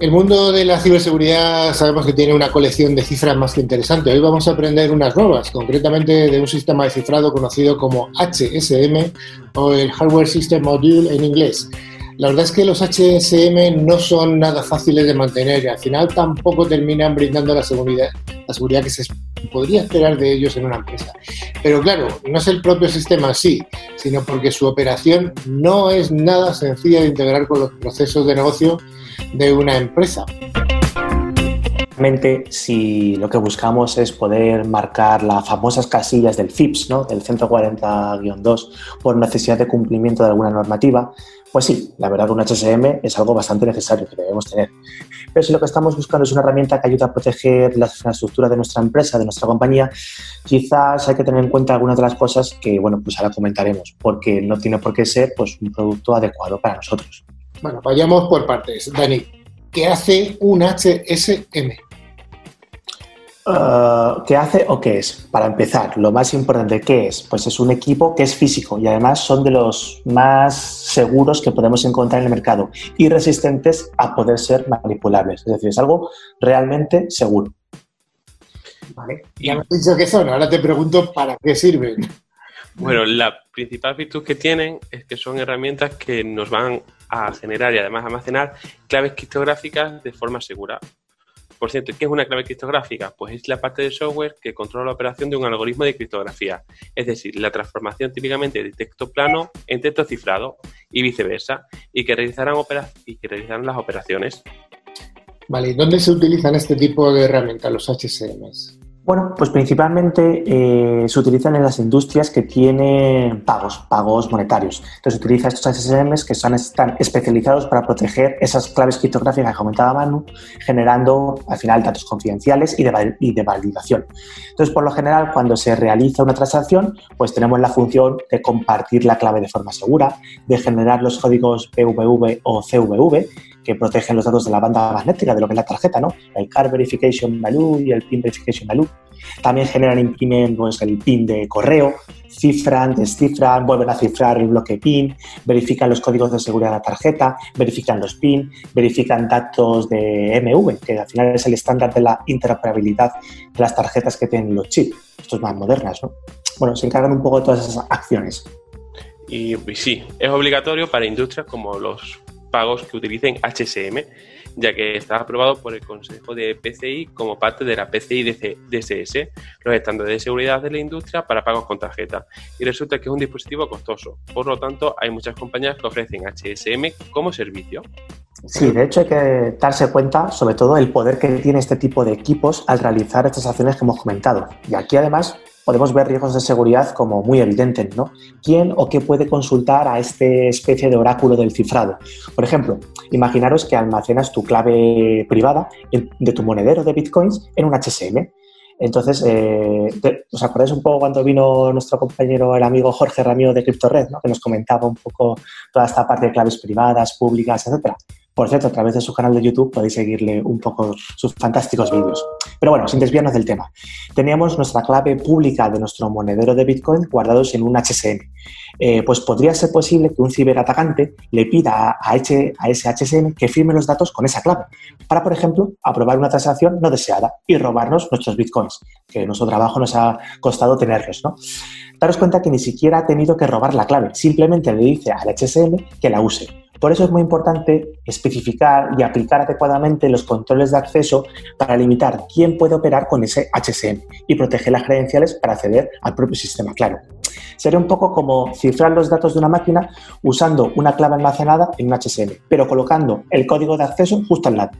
El mundo de la ciberseguridad sabemos que tiene una colección de cifras más que interesante. Hoy vamos a aprender unas nuevas, concretamente de un sistema de cifrado conocido como HSM o el Hardware Security Module en inglés. La verdad es que los HSM no son nada fáciles de mantener y al final tampoco terminan brindando la seguridad que se podría esperar de ellos en una empresa. Pero claro, no es el propio sistema así, sino porque su operación no es nada sencilla de integrar con los procesos de negocio de una empresa. Si lo que buscamos es poder marcar las famosas casillas del CIPS, ¿no? del 140-2, por necesidad de cumplimiento de alguna normativa, pues sí, la verdad que un HSM es algo bastante necesario que debemos tener. Pero si lo que estamos buscando es una herramienta que ayuda a proteger la infraestructura de nuestra empresa, de nuestra compañía, quizás hay que tener en cuenta algunas de las cosas que, bueno, pues ahora comentaremos, porque no tiene por qué ser pues, un producto adecuado para nosotros. Bueno, vayamos por partes. Dani, ¿qué hace un HSM? ¿Qué hace o qué es? Para empezar, lo más importante, ¿qué es? Pues es un equipo que es físico y además son de los más seguros que podemos encontrar en el mercado y resistentes a poder ser manipulables. Es decir, es algo realmente seguro. Vale. Ya me has dicho qué son, ahora te pregunto para qué sirven. Bueno, la principal virtud que tienen es que son herramientas que nos van a generar y además almacenar claves criptográficas de forma segura. Por cierto, ¿qué es una clave criptográfica? Pues es la parte del software que controla la operación de un algoritmo de criptografía, es decir, la transformación típicamente de texto plano en texto cifrado y viceversa, y que realizarán las operaciones. Vale, ¿y dónde se utilizan este tipo de herramientas, los HSMs? Bueno, pues principalmente se utilizan en las industrias que tienen pagos monetarios. Entonces se utilizan estos HSMs que están especializados para proteger esas claves criptográficas que comentaba Manu, generando al final datos confidenciales y de validación. Entonces, por lo general, cuando se realiza una transacción, pues tenemos la función de compartir la clave de forma segura, de generar los códigos PVV o CVV, que protegen los datos de la banda magnética, de lo que es la tarjeta, ¿no? El Card Verification Value y el PIN Verification Value. También generan, imprimen pues, el PIN de correo, cifran, descifran, vuelven a cifrar el bloque PIN, verifican los códigos de seguridad de la tarjeta, verifican los PIN, verifican datos de MV, que al final es el estándar de la interoperabilidad de las tarjetas que tienen los chips, estos más modernas, ¿no? Bueno, se encargan un poco de todas esas acciones. Y sí, es obligatorio para industrias como los pagos que utilicen HSM, ya que está aprobado por el Consejo de PCI como parte de la PCI DSS, los estándares de seguridad de la industria para pagos con tarjeta, y resulta que es un dispositivo costoso. Por lo tanto, hay muchas compañías que ofrecen HSM como servicio. Sí, de hecho hay que darse cuenta, sobre todo, el poder que tiene este tipo de equipos al realizar estas acciones que hemos comentado. Y aquí, además, podemos ver riesgos de seguridad como muy evidentes, ¿no? ¿Quién o qué puede consultar a esta especie de oráculo del cifrado? Por ejemplo, imaginaros que almacenas tu clave privada de tu monedero de bitcoins en un HSM. Entonces, ¿os acordáis un poco cuando vino nuestro compañero, el amigo Jorge Ramiro de CryptoRed, ¿no? Que nos comentaba un poco toda esta parte de claves privadas, públicas, etcétera? Por cierto, a través de su canal de YouTube podéis seguirle un poco sus fantásticos vídeos. Pero bueno, sin desviarnos del tema. Teníamos nuestra clave pública de nuestro monedero de Bitcoin guardados en un HSM. Pues podría ser posible que un ciberatacante le pida a ese HSM que firme los datos con esa clave para, por ejemplo, aprobar una transacción no deseada y robarnos nuestros bitcoins, que nuestro trabajo nos ha costado tenerlos, ¿no? Daros cuenta que ni siquiera ha tenido que robar la clave, simplemente le dice al HSM que la use. Por eso es muy importante especificar y aplicar adecuadamente los controles de acceso para limitar quién puede operar con ese HSM y proteger las credenciales para acceder al propio sistema, claro. Sería un poco como cifrar los datos de una máquina usando una clave almacenada en un HSM, pero colocando el código de acceso justo al lado.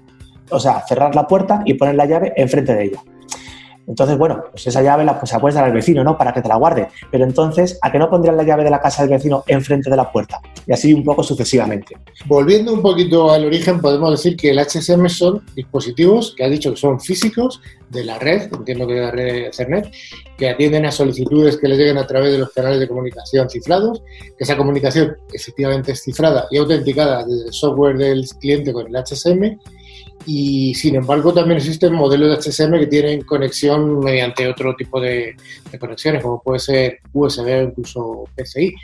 O sea, cerrar la puerta y poner la llave enfrente de ella. Entonces, bueno, pues esa llave la puedes dar al vecino, ¿no? Para que te la guarde. Pero entonces, ¿a qué no pondrías la llave de la casa del vecino enfrente de la puerta? Y así un poco sucesivamente. Volviendo un poquito al origen, podemos decir que el HSM son dispositivos que has dicho que son físicos de la red, entiendo que de la red Ethernet, que atienden a solicitudes que les lleguen a través de los canales de comunicación cifrados, que esa comunicación efectivamente es cifrada y autenticada desde el software del cliente con el HSM. Y, sin embargo, también existen modelos de HSM que tienen conexión mediante otro tipo de conexiones, como puede ser USB o incluso PCI.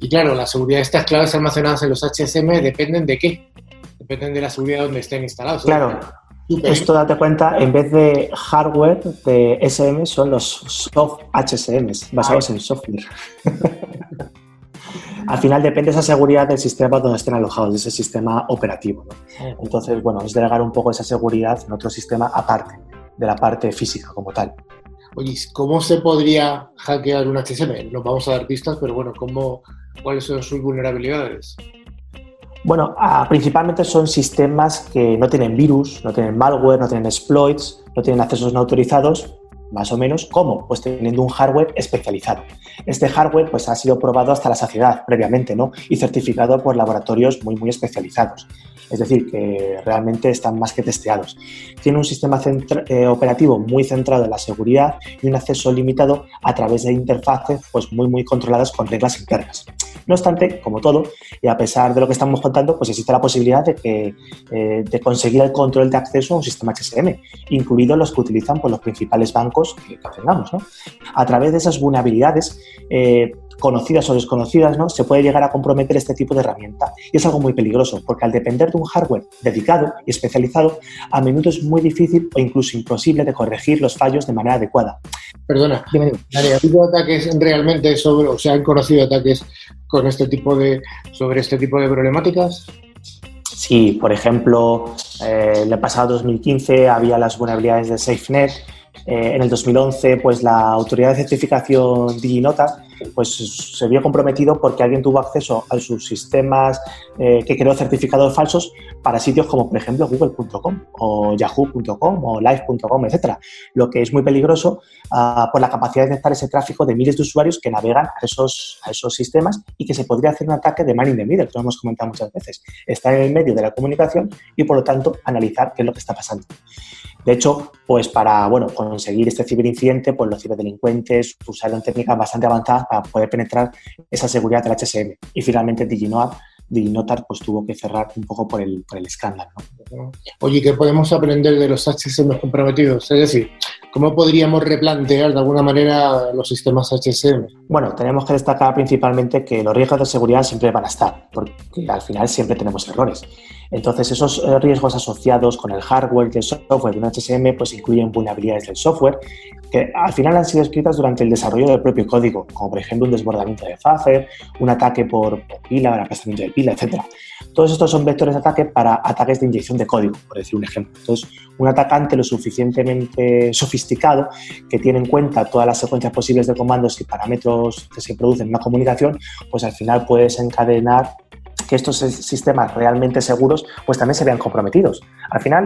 Y, claro, la seguridad de estas claves almacenadas en los HSM dependen de qué. Dependen de la seguridad donde estén instalados. Claro. Esto, date cuenta, en vez de hardware de SM, son los soft HSMs, basados en software. Al final depende esa seguridad del sistema donde estén alojados, de ese sistema operativo, ¿no? Entonces, bueno, es delegar un poco esa seguridad en otro sistema aparte, de la parte física como tal. Oye, ¿cómo se podría hackear un HSM? Nos vamos a dar pistas, pero bueno, ¿cuáles son sus vulnerabilidades? Bueno, principalmente son sistemas que no tienen virus, no tienen malware, no tienen exploits, no tienen accesos no autorizados, Más o menos, ¿cómo? Pues teniendo un hardware especializado. Este hardware pues, ha sido probado hasta la saciedad previamente, ¿no? Y certificado por laboratorios muy, muy especializados. Es decir, que realmente están más que testeados. Tiene un sistema operativo muy centrado en la seguridad y un acceso limitado a través de interfaces pues, muy, muy controladas con reglas internas. No obstante, como todo, y a pesar de lo que estamos contando, pues existe la posibilidad de conseguir el control de acceso a un sistema HSM, incluidos los que utilizan pues, los principales bancos que tengamos, ¿no? A través de esas vulnerabilidades, conocidas o desconocidas, ¿no? Se puede llegar a comprometer este tipo de herramienta y es algo muy peligroso porque al depender de un hardware dedicado y especializado, a menudo es muy difícil o incluso imposible de corregir los fallos de manera adecuada. Perdona, ha habido ataques realmente sobre, o se han conocido ataques con este tipo de, sobre este tipo de problemáticas. Sí, por ejemplo, en el pasado 2015 había las vulnerabilidades de SafeNet. En el 2011, pues la autoridad de certificación DigiNotar pues, se vio comprometido porque alguien tuvo acceso a sus sistemas que creó certificados falsos para sitios como, por ejemplo, google.com o yahoo.com o live.com, etcétera, lo que es muy peligroso por la capacidad de detectar ese tráfico de miles de usuarios que navegan a esos sistemas y que se podría hacer un ataque de man in the middle, que lo hemos comentado muchas veces. Estar en el medio de la comunicación y, por lo tanto, analizar qué es lo que está pasando. De hecho, pues para conseguir este ciberincidente, pues los ciberdelincuentes usaron técnicas bastante avanzadas para poder penetrar esa seguridad del HSM. Y finalmente DigiNotar pues tuvo que cerrar un poco por el escándalo, ¿no? Oye, ¿qué podemos aprender de los HSM comprometidos? Es decir, ¿cómo podríamos replantear de alguna manera los sistemas HSM? Bueno, tenemos que destacar principalmente que los riesgos de seguridad siempre van a estar, porque al final siempre tenemos errores. Entonces, esos riesgos asociados con el hardware y el software de un HSM pues incluyen vulnerabilidades del software que al final han sido escritas durante el desarrollo del propio código, como por ejemplo un desbordamiento de buffer, un ataque por pila, un aplastamiento de pila, etc. Todos estos son vectores de ataque para ataques de inyección de código, por decir un ejemplo. Entonces, un atacante lo suficientemente sofisticado que tiene en cuenta todas las secuencias posibles de comandos y parámetros que se producen en una comunicación, pues al final puede desencadenar que estos sistemas realmente seguros pues también se vean comprometidos. Al final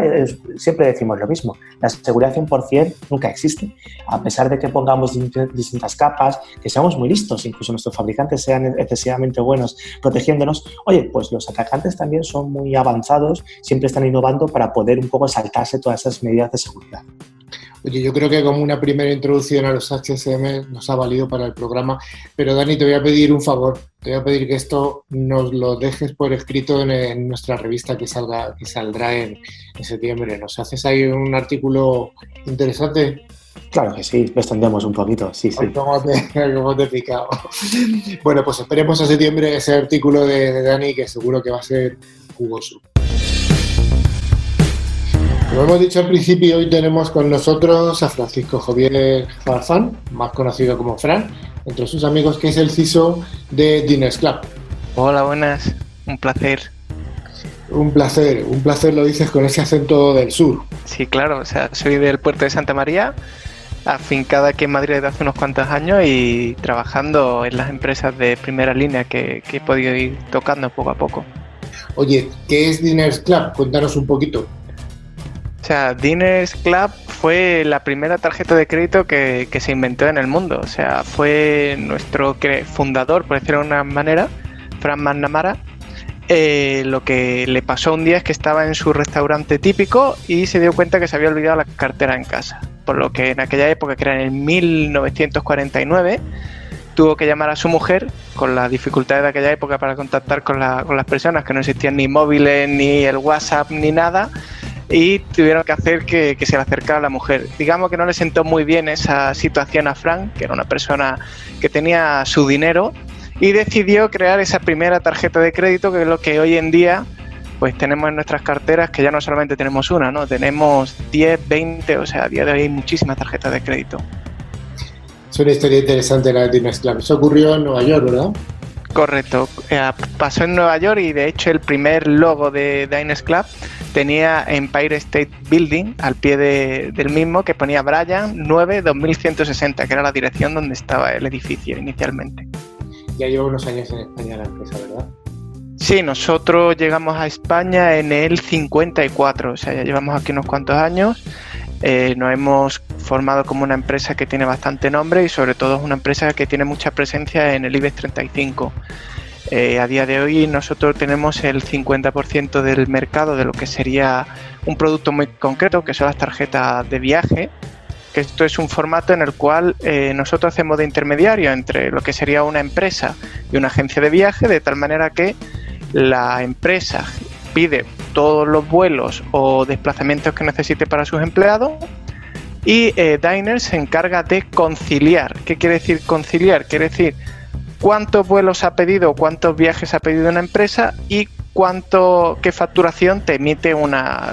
siempre decimos lo mismo, la seguridad 100% nunca existe. A pesar de que pongamos distintas capas, que seamos muy listos, incluso nuestros fabricantes sean excesivamente buenos protegiéndonos, oye, pues los atacantes también son muy avanzados, siempre están innovando para poder un poco saltarse todas esas medidas de seguridad. Oye, yo creo que como una primera introducción a los HSM nos ha valido para el programa, pero Dani, te voy a pedir un favor, te voy a pedir que esto nos lo dejes por escrito en nuestra revista que saldrá en septiembre. ¿Nos haces ahí un artículo interesante? Claro que sí, lo extendemos un poquito, sí. Como te he picado. Bueno, pues esperemos a septiembre ese artículo de Dani, que seguro que va a ser jugoso. Como hemos dicho al principio, hoy tenemos con nosotros a Francisco Javier Farfán, más conocido como Fran, entre sus amigos, que es el CISO de Diners Club. Hola, buenas. Un placer. Un placer lo dices con ese acento del sur. Sí, claro. O sea, soy del puerto de Santa María, afincada aquí en Madrid desde hace unos cuantos años y trabajando en las empresas de primera línea que he podido ir tocando poco a poco. Oye, ¿qué es Diners Club? Cuéntanos un poquito. O sea, Diners Club fue la primera tarjeta de crédito que se inventó en el mundo. O sea, fue nuestro fundador, por decirlo de una manera, Frank McNamara. Lo que le pasó un día es que estaba en su restaurante típico y se dio cuenta que se había olvidado la cartera en casa. Por lo que en aquella época, que era en el 1949, tuvo que llamar a su mujer, con las dificultades de aquella época para contactar con las personas, que no existían ni móviles, ni el WhatsApp, ni nada. Y tuvieron que hacer que se le acercara a la mujer. Digamos que no le sentó muy bien esa situación a Frank, que era una persona que tenía su dinero, y decidió crear esa primera tarjeta de crédito, que es lo que hoy en día pues tenemos en nuestras carteras, que ya no solamente tenemos una, ¿no? Tenemos 10, 20, o sea, a día de hoy hay muchísimas tarjetas de crédito. Es una historia interesante la de Diners Club. Eso ocurrió en Nueva York, ¿verdad? Correcto, pasó en Nueva York y de hecho el primer logo de Diners Club tenía Empire State Building al pie del mismo, que ponía Brian 9-2160, que era la dirección donde estaba el edificio inicialmente. Ya lleva unos años en España la empresa, ¿verdad? Sí, nosotros llegamos a España en el 54, o sea, ya llevamos aquí unos cuantos años. Nos hemos formado como una empresa que tiene bastante nombre y sobre todo es una empresa que tiene mucha presencia en el IBEX 35. A día de hoy nosotros tenemos el 50% del mercado de lo que sería un producto muy concreto, que son las tarjetas de viaje, que esto es un formato en el cual nosotros hacemos de intermediario entre lo que sería una empresa y una agencia de viaje, de tal manera que la empresa pide todos los vuelos o desplazamientos que necesite para sus empleados y Diners se encarga de conciliar. ¿Qué quiere decir conciliar? Quiere decir cuántos vuelos ha pedido, cuántos viajes ha pedido una empresa y qué facturación te emite una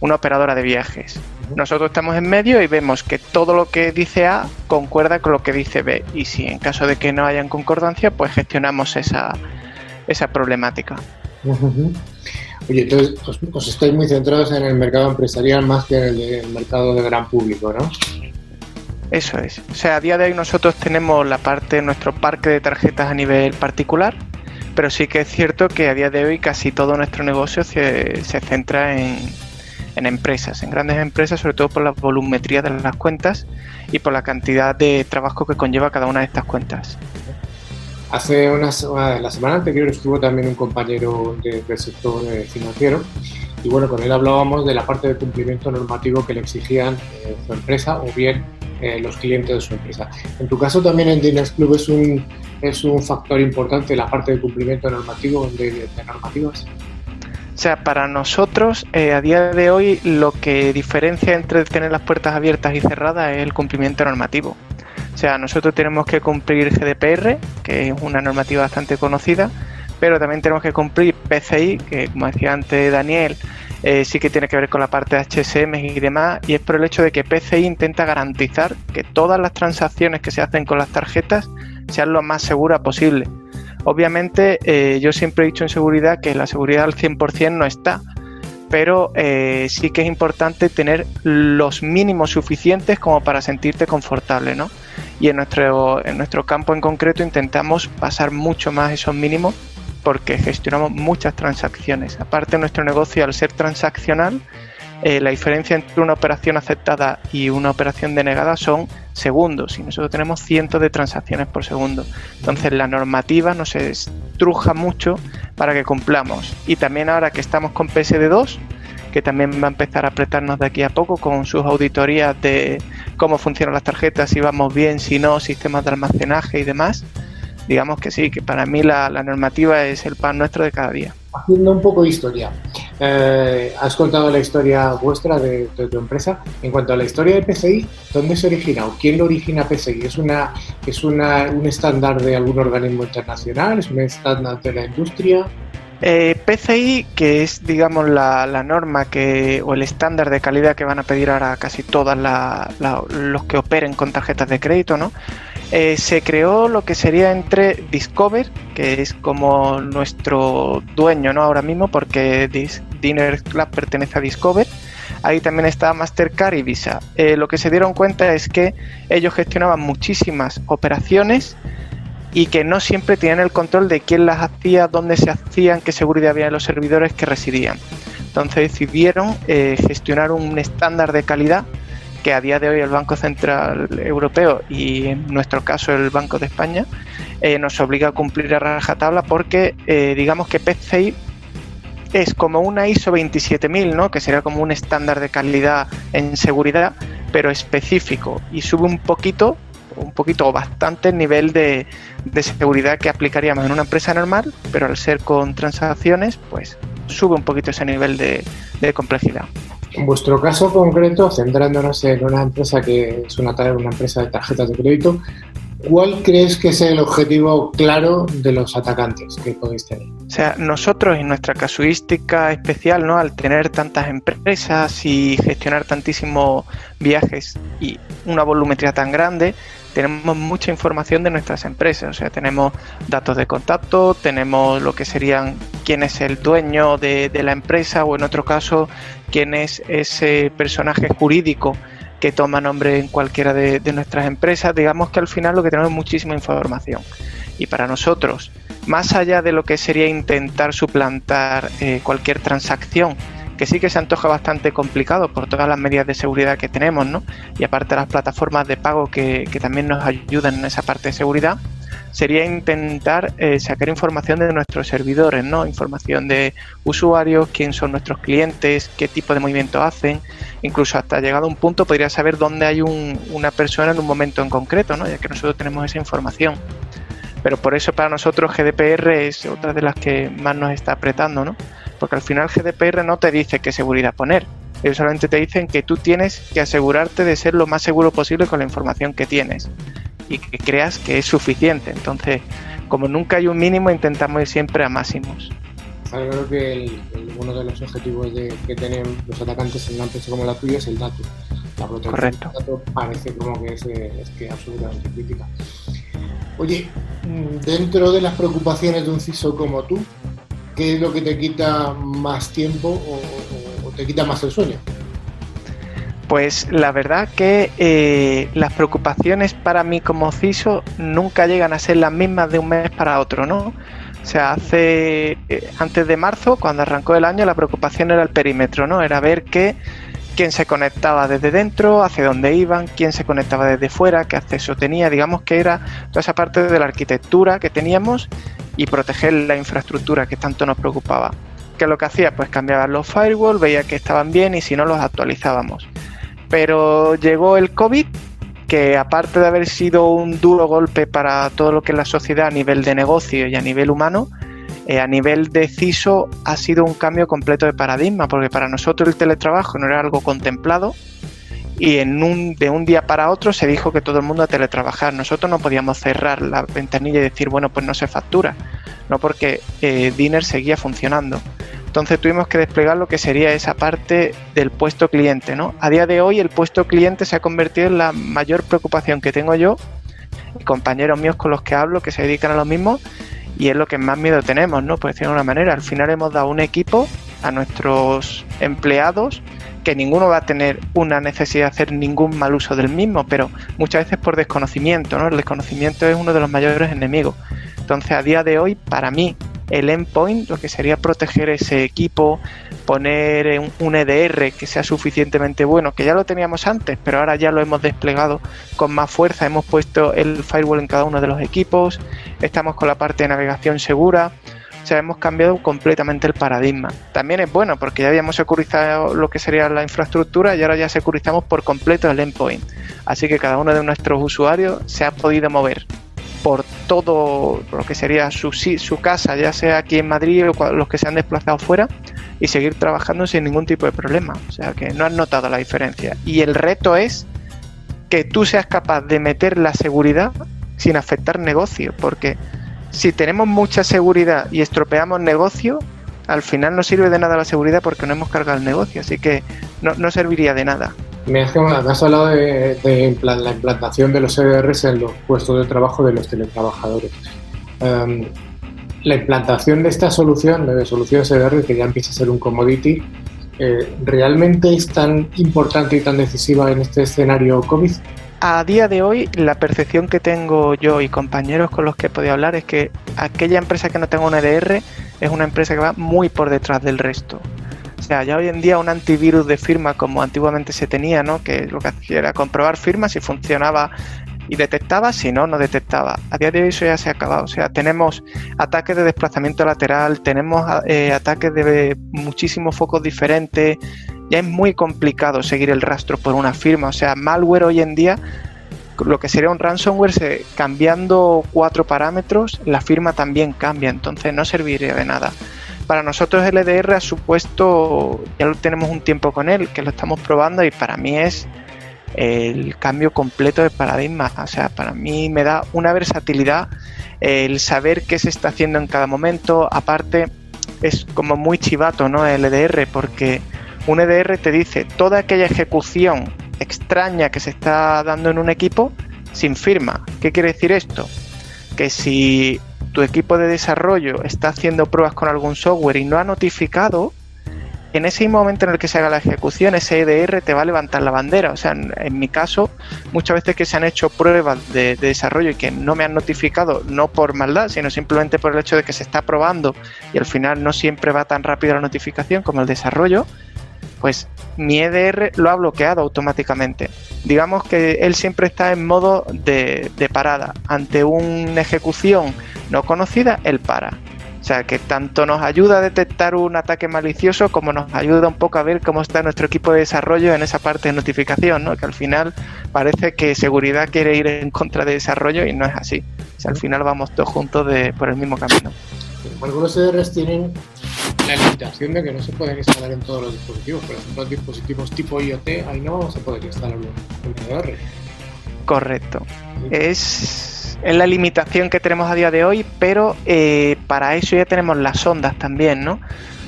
operadora de viajes. Nosotros estamos en medio y vemos que todo lo que dice A concuerda con lo que dice B, y si en caso de que no hayan concordancia, pues gestionamos esa problemática. Uh-huh. Oye, entonces os estáis muy centrados en el mercado empresarial más que en el mercado de gran público, ¿no? Eso es. O sea, a día de hoy nosotros tenemos nuestro parque de tarjetas a nivel particular, pero sí que es cierto que a día de hoy casi todo nuestro negocio se centra en empresas, en grandes empresas, sobre todo por la volumetría de las cuentas y por la cantidad de trabajo que conlleva cada una de estas cuentas. Hace la semana anterior estuvo también un compañero del sector financiero y bueno, con él hablábamos de la parte de cumplimiento normativo que le exigían su empresa o bien los clientes de su empresa. En tu caso también en Diners Club es un factor importante la parte de cumplimiento normativo de normativas. O sea, para nosotros, a día de hoy, lo que diferencia entre tener las puertas abiertas y cerradas es el cumplimiento normativo. O sea, nosotros tenemos que cumplir GDPR, que es una normativa bastante conocida, pero también tenemos que cumplir PCI, que como decía antes Daniel, sí que tiene que ver con la parte de HSM y demás, y es por el hecho de que PCI intenta garantizar que todas las transacciones que se hacen con las tarjetas sean lo más seguras posible. Obviamente, yo siempre he dicho en seguridad que la seguridad al 100% no está, pero sí que es importante tener los mínimos suficientes como para sentirte confortable, ¿no? Y en nuestro campo en concreto intentamos pasar mucho más esos mínimos porque gestionamos muchas transacciones. Aparte, nuestro negocio, al ser transaccional, la diferencia entre una operación aceptada y una operación denegada son segundos y nosotros tenemos cientos de transacciones por segundo. Entonces la normativa nos estruja mucho para que cumplamos. Y también ahora que estamos con PSD2, que también va a empezar a apretarnos de aquí a poco con sus auditorías de cómo funcionan las tarjetas, si vamos bien, si no, sistemas de almacenaje y demás. Digamos que sí, que para mí la normativa es el pan nuestro de cada día. Haciendo un poco de historia, has contado la historia vuestra de tu empresa. En cuanto a la historia de PCI, ¿dónde se origina o quién lo origina PCI? ¿Es un estándar de algún organismo internacional? ¿Es un estándar de la industria? PCI, que es digamos la norma o el estándar de calidad que van a pedir ahora casi todas los que operen con tarjetas de crédito, ¿no? Se creó lo que sería entre Discover, que es como nuestro dueño, ¿no? Ahora mismo, porque Diners Club pertenece a Discover. Ahí también está Mastercard y Visa. Lo que se dieron cuenta es que ellos gestionaban muchísimas operaciones y que no siempre tenían el control de quién las hacía, dónde se hacían, qué seguridad había en los servidores que residían. Entonces decidieron gestionar un estándar de calidad que a día de hoy el Banco Central Europeo y en nuestro caso el Banco de España nos obliga a cumplir a rajatabla porque digamos que PCI es como una ISO 27000, ¿no? Que sería como un estándar de calidad en seguridad, pero específico y sube un poquito o bastante el nivel de seguridad que aplicaríamos en una empresa normal, pero al ser con transacciones pues sube un poquito ese nivel de complejidad. En vuestro caso concreto, centrándonos en una empresa que es una empresa de tarjetas de crédito, ¿cuál crees que es el objetivo claro de los atacantes que podéis tener? O sea, nosotros en nuestra casuística especial, ¿no? Al tener tantas empresas y gestionar tantísimos viajes y una volumetría tan grande, tenemos mucha información de nuestras empresas. O sea, tenemos datos de contacto, tenemos lo que serían quién es el dueño de la empresa o en otro caso quién es ese personaje jurídico que toma nombre en cualquiera de nuestras empresas. Digamos que al final lo que tenemos es muchísima información y para nosotros, más allá de lo que sería intentar suplantar cualquier transacción que sí que se antoja bastante complicado por todas las medidas de seguridad que tenemos, ¿no? Y aparte las plataformas de pago que también nos ayudan en esa parte de seguridad, sería intentar sacar información de nuestros servidores, ¿no? Información de usuarios, quién son nuestros clientes, qué tipo de movimiento hacen, incluso hasta llegado a un punto podría saber dónde hay una persona en un momento en concreto, ¿no? Ya que nosotros tenemos esa información. Pero por eso para nosotros GDPR es otra de las que más nos está apretando, ¿no? Porque al final GDPR no te dice qué seguridad poner, ellos solamente te dicen que tú tienes que asegurarte de ser lo más seguro posible con la información que tienes y que creas que es suficiente. Entonces, como nunca hay un mínimo, intentamos ir siempre a máximos. Yo creo que uno de los objetivos que tienen los atacantes en una empresa como la tuya es el dato. La protección Correcto. Del dato parece como que es absolutamente crítica. Oye, dentro de las preocupaciones de un CISO como tú, ¿qué es lo que te quita más tiempo o te quita más el sueño? Pues la verdad que las preocupaciones para mí como CISO nunca llegan a ser las mismas de un mes para otro, ¿no? O sea, antes de marzo, cuando arrancó el año, la preocupación era el perímetro, ¿no? Era ver quién se conectaba desde dentro, hacia dónde iban, quién se conectaba desde fuera, qué acceso tenía, digamos que era toda esa parte de la arquitectura que teníamos y proteger la infraestructura que tanto nos preocupaba. ¿Qué es lo que hacía? Pues cambiaba los firewalls, veía que estaban bien y si no los actualizábamos. Pero llegó el COVID, que aparte de haber sido un duro golpe para todo lo que es la sociedad a nivel de negocio y a nivel humano, a nivel de CISO ha sido un cambio completo de paradigma, porque para nosotros el teletrabajo no era algo contemplado y de un día para otro se dijo que todo el mundo a teletrabajar. Nosotros no podíamos cerrar la ventanilla y decir, bueno, pues no se factura, no, porque Diners seguía funcionando. Entonces tuvimos que desplegar lo que sería esa parte del puesto cliente, ¿no? A día de hoy el puesto cliente se ha convertido en la mayor preocupación que tengo yo y compañeros míos con los que hablo que se dedican a lo mismo, y es lo que más miedo tenemos, ¿no? Por decirlo de una manera, al final hemos dado un equipo a nuestros empleados que ninguno va a tener una necesidad de hacer ningún mal uso del mismo, pero muchas veces por desconocimiento, ¿no? El desconocimiento es uno de los mayores enemigos. Entonces a día de hoy, para mí, el endpoint, lo que sería proteger ese equipo, poner un EDR que sea suficientemente bueno, que ya lo teníamos antes, pero ahora ya lo hemos desplegado con más fuerza, hemos puesto el firewall en cada uno de los equipos, estamos con la parte de navegación segura, o sea, hemos cambiado completamente el paradigma. También es bueno porque ya habíamos securizado lo que sería la infraestructura y ahora ya securizamos por completo el endpoint, así que cada uno de nuestros usuarios se ha podido mover por todo lo que sería su casa, ya sea aquí en Madrid o los que se han desplazado fuera, y seguir trabajando sin ningún tipo de problema. O sea, que no has notado la diferencia. Y el reto es que tú seas capaz de meter la seguridad sin afectar negocio, porque si tenemos mucha seguridad y estropeamos negocio, al final no sirve de nada la seguridad porque no hemos cargado el negocio, así que no serviría de nada. Me has hablado de la implantación de los EDRs en los puestos de trabajo de los teletrabajadores. La implantación de esta solución, de soluciones EDR, que ya empieza a ser un commodity, ¿realmente es tan importante y tan decisiva en este escenario COVID? A día de hoy, la percepción que tengo yo y compañeros con los que he podido hablar es que aquella empresa que no tenga un EDR es una empresa que va muy por detrás del resto. O sea, ya hoy en día un antivirus de firma como antiguamente se tenía, ¿no? Que lo que hacía era comprobar firmas si funcionaba y detectaba, si no, no detectaba. A día de hoy eso ya se ha acabado. O sea, tenemos ataques de desplazamiento lateral, tenemos ataques de muchísimos focos diferentes. Ya es muy complicado seguir el rastro por una firma. O sea, malware hoy en día, lo que sería un ransomware, cambiando 4 parámetros, la firma también cambia. Entonces no serviría de nada. Para nosotros el EDR ha supuesto, ya lo tenemos un tiempo con él, que lo estamos probando y para mí es el cambio completo de paradigma. O sea, para mí me da una versatilidad el saber qué se está haciendo en cada momento. Aparte, es como muy chivato, ¿no? El EDR, porque un EDR te dice toda aquella ejecución extraña que se está dando en un equipo sin firma. ¿Qué quiere decir esto? Que si tu equipo de desarrollo está haciendo pruebas con algún software y no ha notificado, en ese momento en el que se haga la ejecución, ese EDR te va a levantar la bandera. O sea, en mi caso, muchas veces que se han hecho pruebas de desarrollo y que no me han notificado, no por maldad, sino simplemente por el hecho de que se está probando y al final no siempre va tan rápido la notificación como el desarrollo, pues mi EDR lo ha bloqueado automáticamente. Digamos que él siempre está en modo de parada. Ante una ejecución no conocida, él para. O sea, que tanto nos ayuda a detectar un ataque malicioso como nos ayuda un poco a ver cómo está nuestro equipo de desarrollo en esa parte de notificación, ¿no? Que al final parece que seguridad quiere ir en contra de desarrollo y no es así. O sea, al final vamos todos juntos por el mismo camino. Algunos EDRs tienen la limitación de que no se pueden instalar en todos los dispositivos. Por ejemplo, los dispositivos tipo IoT, ahí no vamos a poder instalar un EDR. Correcto. Es la limitación que tenemos a día de hoy, pero para eso ya tenemos las ondas también, ¿no?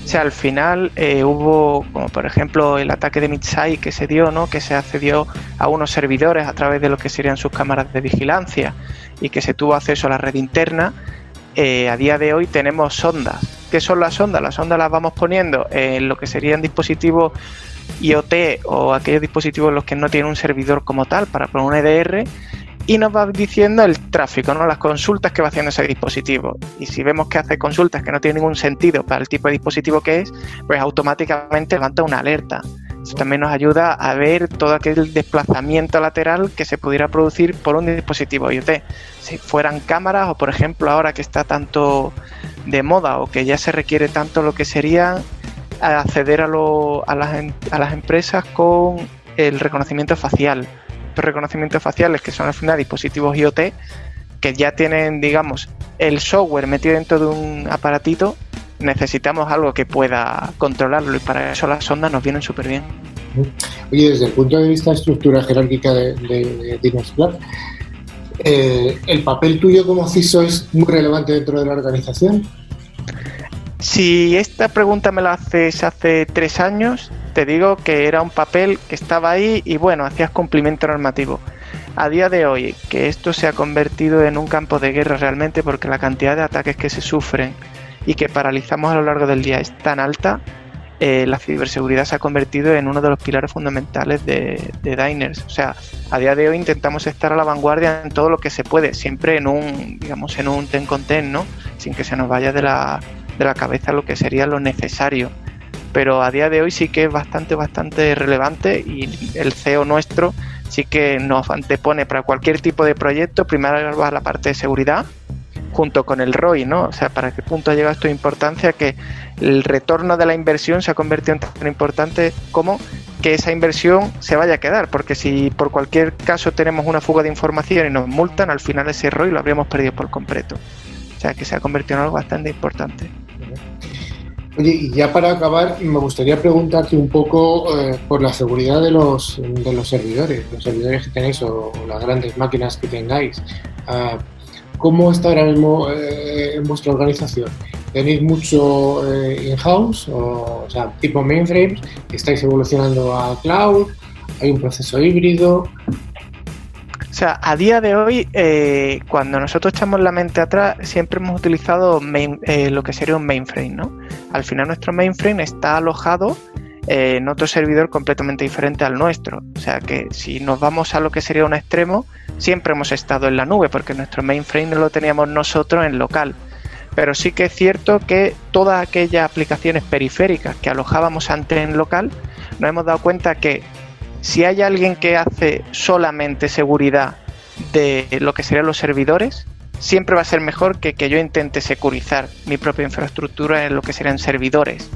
O sea, al final hubo, como por ejemplo, el ataque de PCI que se dio, ¿no? Que se accedió a unos servidores a través de lo que serían sus cámaras de vigilancia y que se tuvo acceso a la red interna. A día de hoy tenemos ondas. ¿Qué son las ondas? Las ondas las vamos poniendo en lo que serían dispositivos IoT o aquellos dispositivos en los que no tienen un servidor como tal para poner un EDR, y nos va diciendo el tráfico, ¿no? Las consultas que va haciendo ese dispositivo. Y si vemos que hace consultas que no tienen ningún sentido para el tipo de dispositivo que es, pues automáticamente levanta una alerta. Eso también nos ayuda a ver todo aquel desplazamiento lateral que se pudiera producir por un dispositivo IoT. Si fueran cámaras o, por ejemplo, ahora que está tanto de moda o que ya se requiere tanto lo que sería acceder a las empresas con el reconocimiento facial. Reconocimientos faciales que son al final dispositivos IoT que ya tienen, digamos, el software metido dentro de un aparatito, necesitamos algo que pueda controlarlo y para eso las ondas nos vienen súper bien. Oye, desde el punto de vista de estructura jerárquica de Diners Club, ¿el papel tuyo como CISO es muy relevante dentro de la organización? Si esta pregunta me la haces hace 3 años, te digo que era un papel que estaba ahí y bueno, hacías cumplimiento normativo. A día de hoy, que esto se ha convertido en un campo de guerra realmente porque la cantidad de ataques que se sufren y que paralizamos a lo largo del día es tan alta, la ciberseguridad se ha convertido en uno de los pilares fundamentales de Diners. O sea, a día de hoy intentamos estar a la vanguardia en todo lo que se puede, siempre en un ten con ten, ¿no? Sin que se nos vaya de la cabeza lo que sería lo necesario, pero a día de hoy sí que es bastante relevante y el CEO nuestro sí que nos antepone para cualquier tipo de proyecto, primero va la parte de seguridad junto con el ROI, ¿no? O sea, ¿para qué punto llega esto de importancia? Que el retorno de la inversión se ha convertido en tan importante como que esa inversión se vaya a quedar, porque si por cualquier caso tenemos una fuga de información y nos multan, al final ese ROI lo habríamos perdido por completo. O sea, que se ha convertido en algo bastante importante. Oye, y ya para acabar, me gustaría preguntarte un poco por la seguridad de los servidores, que tenéis o las grandes máquinas que tengáis. ¿Cómo está ahora mismo en vuestra organización? ¿Tenéis mucho in-house, o sea, tipo mainframes? ¿Estáis evolucionando a cloud? ¿Hay un proceso híbrido? O sea, a día de hoy, cuando nosotros echamos la mente atrás, siempre hemos utilizado lo que sería un mainframe, ¿no? Al final nuestro mainframe está alojado en otro servidor completamente diferente al nuestro. O sea, que si nos vamos a lo que sería un extremo, siempre hemos estado en la nube, porque nuestro mainframe lo teníamos nosotros en local. Pero sí que es cierto que todas aquellas aplicaciones periféricas que alojábamos antes en local, nos hemos dado cuenta que si hay alguien que hace solamente seguridad de lo que serían los servidores, siempre va a ser mejor que yo intente securizar mi propia infraestructura en lo que serían servidores.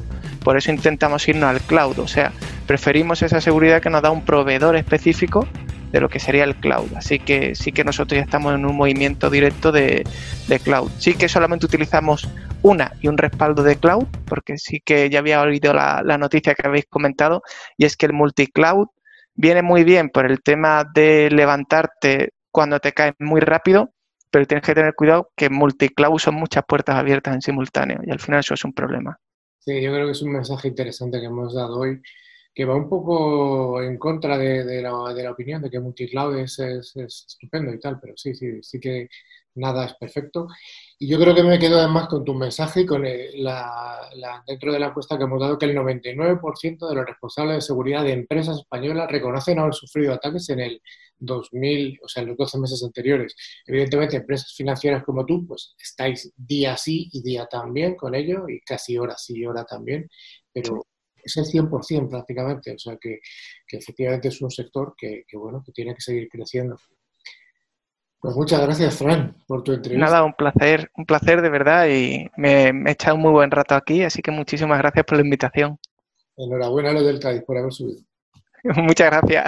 Por eso intentamos irnos al cloud, o sea, preferimos esa seguridad que nos da un proveedor específico de lo que sería el cloud. Así que sí que nosotros ya estamos en un movimiento directo de cloud. Sí que solamente utilizamos una y un respaldo de cloud, porque sí que ya había oído la noticia que habéis comentado, y es que el multicloud viene muy bien por el tema de levantarte cuando te caes muy rápido, pero tienes que tener cuidado que multicloud son muchas puertas abiertas en simultáneo y al final eso es un problema. Sí, yo creo que es un mensaje interesante que hemos dado hoy, que va un poco en contra de la opinión de que multicloud es estupendo y tal, pero sí que nada es perfecto. Y yo creo que me quedo además con tu mensaje y con dentro de la encuesta que hemos dado, que el 99% de los responsables de seguridad de empresas españolas reconocen haber sufrido ataques en el 2000, o sea, en los 12 meses anteriores. Evidentemente, empresas financieras como tú, pues estáis día sí y día también con ello, y casi hora sí y hora también, pero es el 100% prácticamente, o sea que efectivamente es un sector que bueno, que tiene que seguir creciendo. Pues muchas gracias, Fran, por tu entrevista. Nada, un placer de verdad, y me he echado un muy buen rato aquí, así que muchísimas gracias por la invitación. Enhorabuena a los del CAIS por haber subido. Muchas gracias.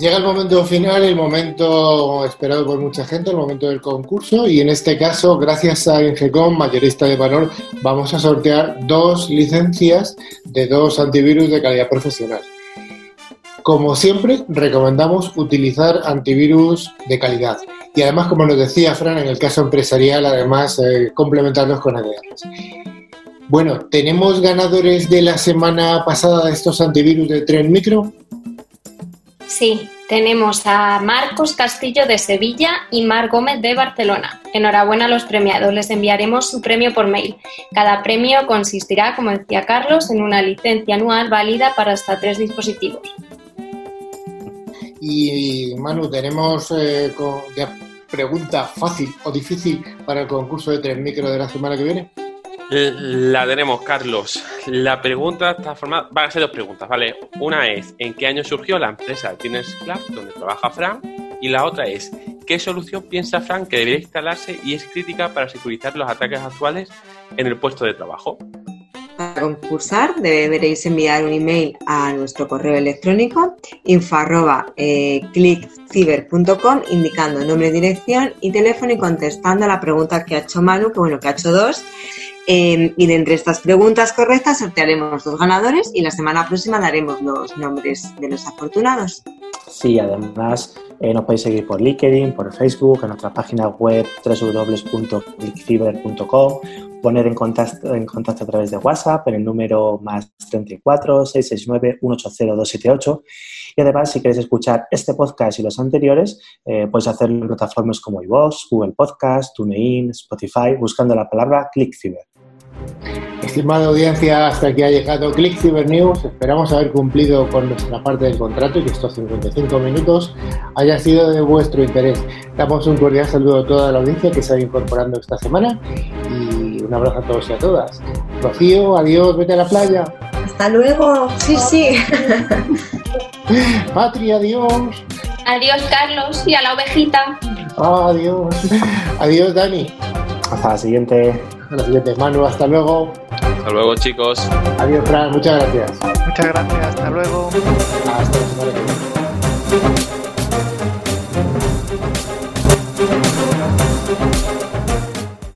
Llega el momento final, el momento esperado por mucha gente, el momento del concurso, y en este caso, gracias a Ingecom, mayorista de valor, vamos a sortear 2 licencias de 2 antivirus de calidad profesional. Como siempre, recomendamos utilizar antivirus de calidad. Y además, como nos decía Fran, en el caso empresarial, además, complementarnos con EDR. Bueno, ¿tenemos ganadores de la semana pasada de estos antivirus de Trend Micro? Sí, tenemos a Marcos Castillo de Sevilla y Mar Gómez de Barcelona. Enhorabuena a los premiados, les enviaremos su premio por mail. Cada premio consistirá, como decía Carlos, en una licencia anual válida para hasta 3 dispositivos. Y Manu, tenemos pregunta fácil o difícil para el concurso de Trend Micro de la semana que viene. La tenemos, Carlos. La pregunta está formada... Van a ser 2 preguntas, ¿vale? Una es, ¿en qué año surgió la empresa Diners Club, donde trabaja Fran? Y la otra es, ¿qué solución piensa Fran que debería instalarse y es crítica para securizar los ataques actuales en el puesto de trabajo? Para concursar deberéis enviar un email a nuestro correo electrónico info@clickciber.com indicando nombre, dirección y teléfono y contestando a la pregunta que ha hecho Manu, que ha hecho 2. Y de entre estas preguntas correctas sortearemos 2 ganadores y la semana próxima daremos los nombres de los afortunados. Sí, además nos podéis seguir por LinkedIn, por Facebook, en nuestras páginas web www.clickciber.com, poner en contacto a través de WhatsApp en el número +34 669 180 278, y además si queréis escuchar este podcast y los anteriores podéis hacerlo en plataformas como iVoox, Google Podcast, TuneIn, Spotify, buscando la palabra ClickCiber. Estimada audiencia, hasta aquí ha llegado Click Ciber News. Esperamos haber cumplido con nuestra parte del contrato y que estos 55 minutos hayan sido de vuestro interés. Damos un cordial saludo a toda la audiencia que se ha ido incorporando esta semana y un abrazo a todos y a todas. Rocío, adiós, vete a la playa. Hasta luego. Sí, sí. Patri, adiós. Adiós, Carlos, y a la ovejita. Adiós. Adiós, Dani. Hasta la siguiente. A la siguiente, Manu, hasta luego. Hasta luego, chicos. Adiós, Fran, muchas gracias. Muchas gracias, hasta luego. Hasta la semana que viene.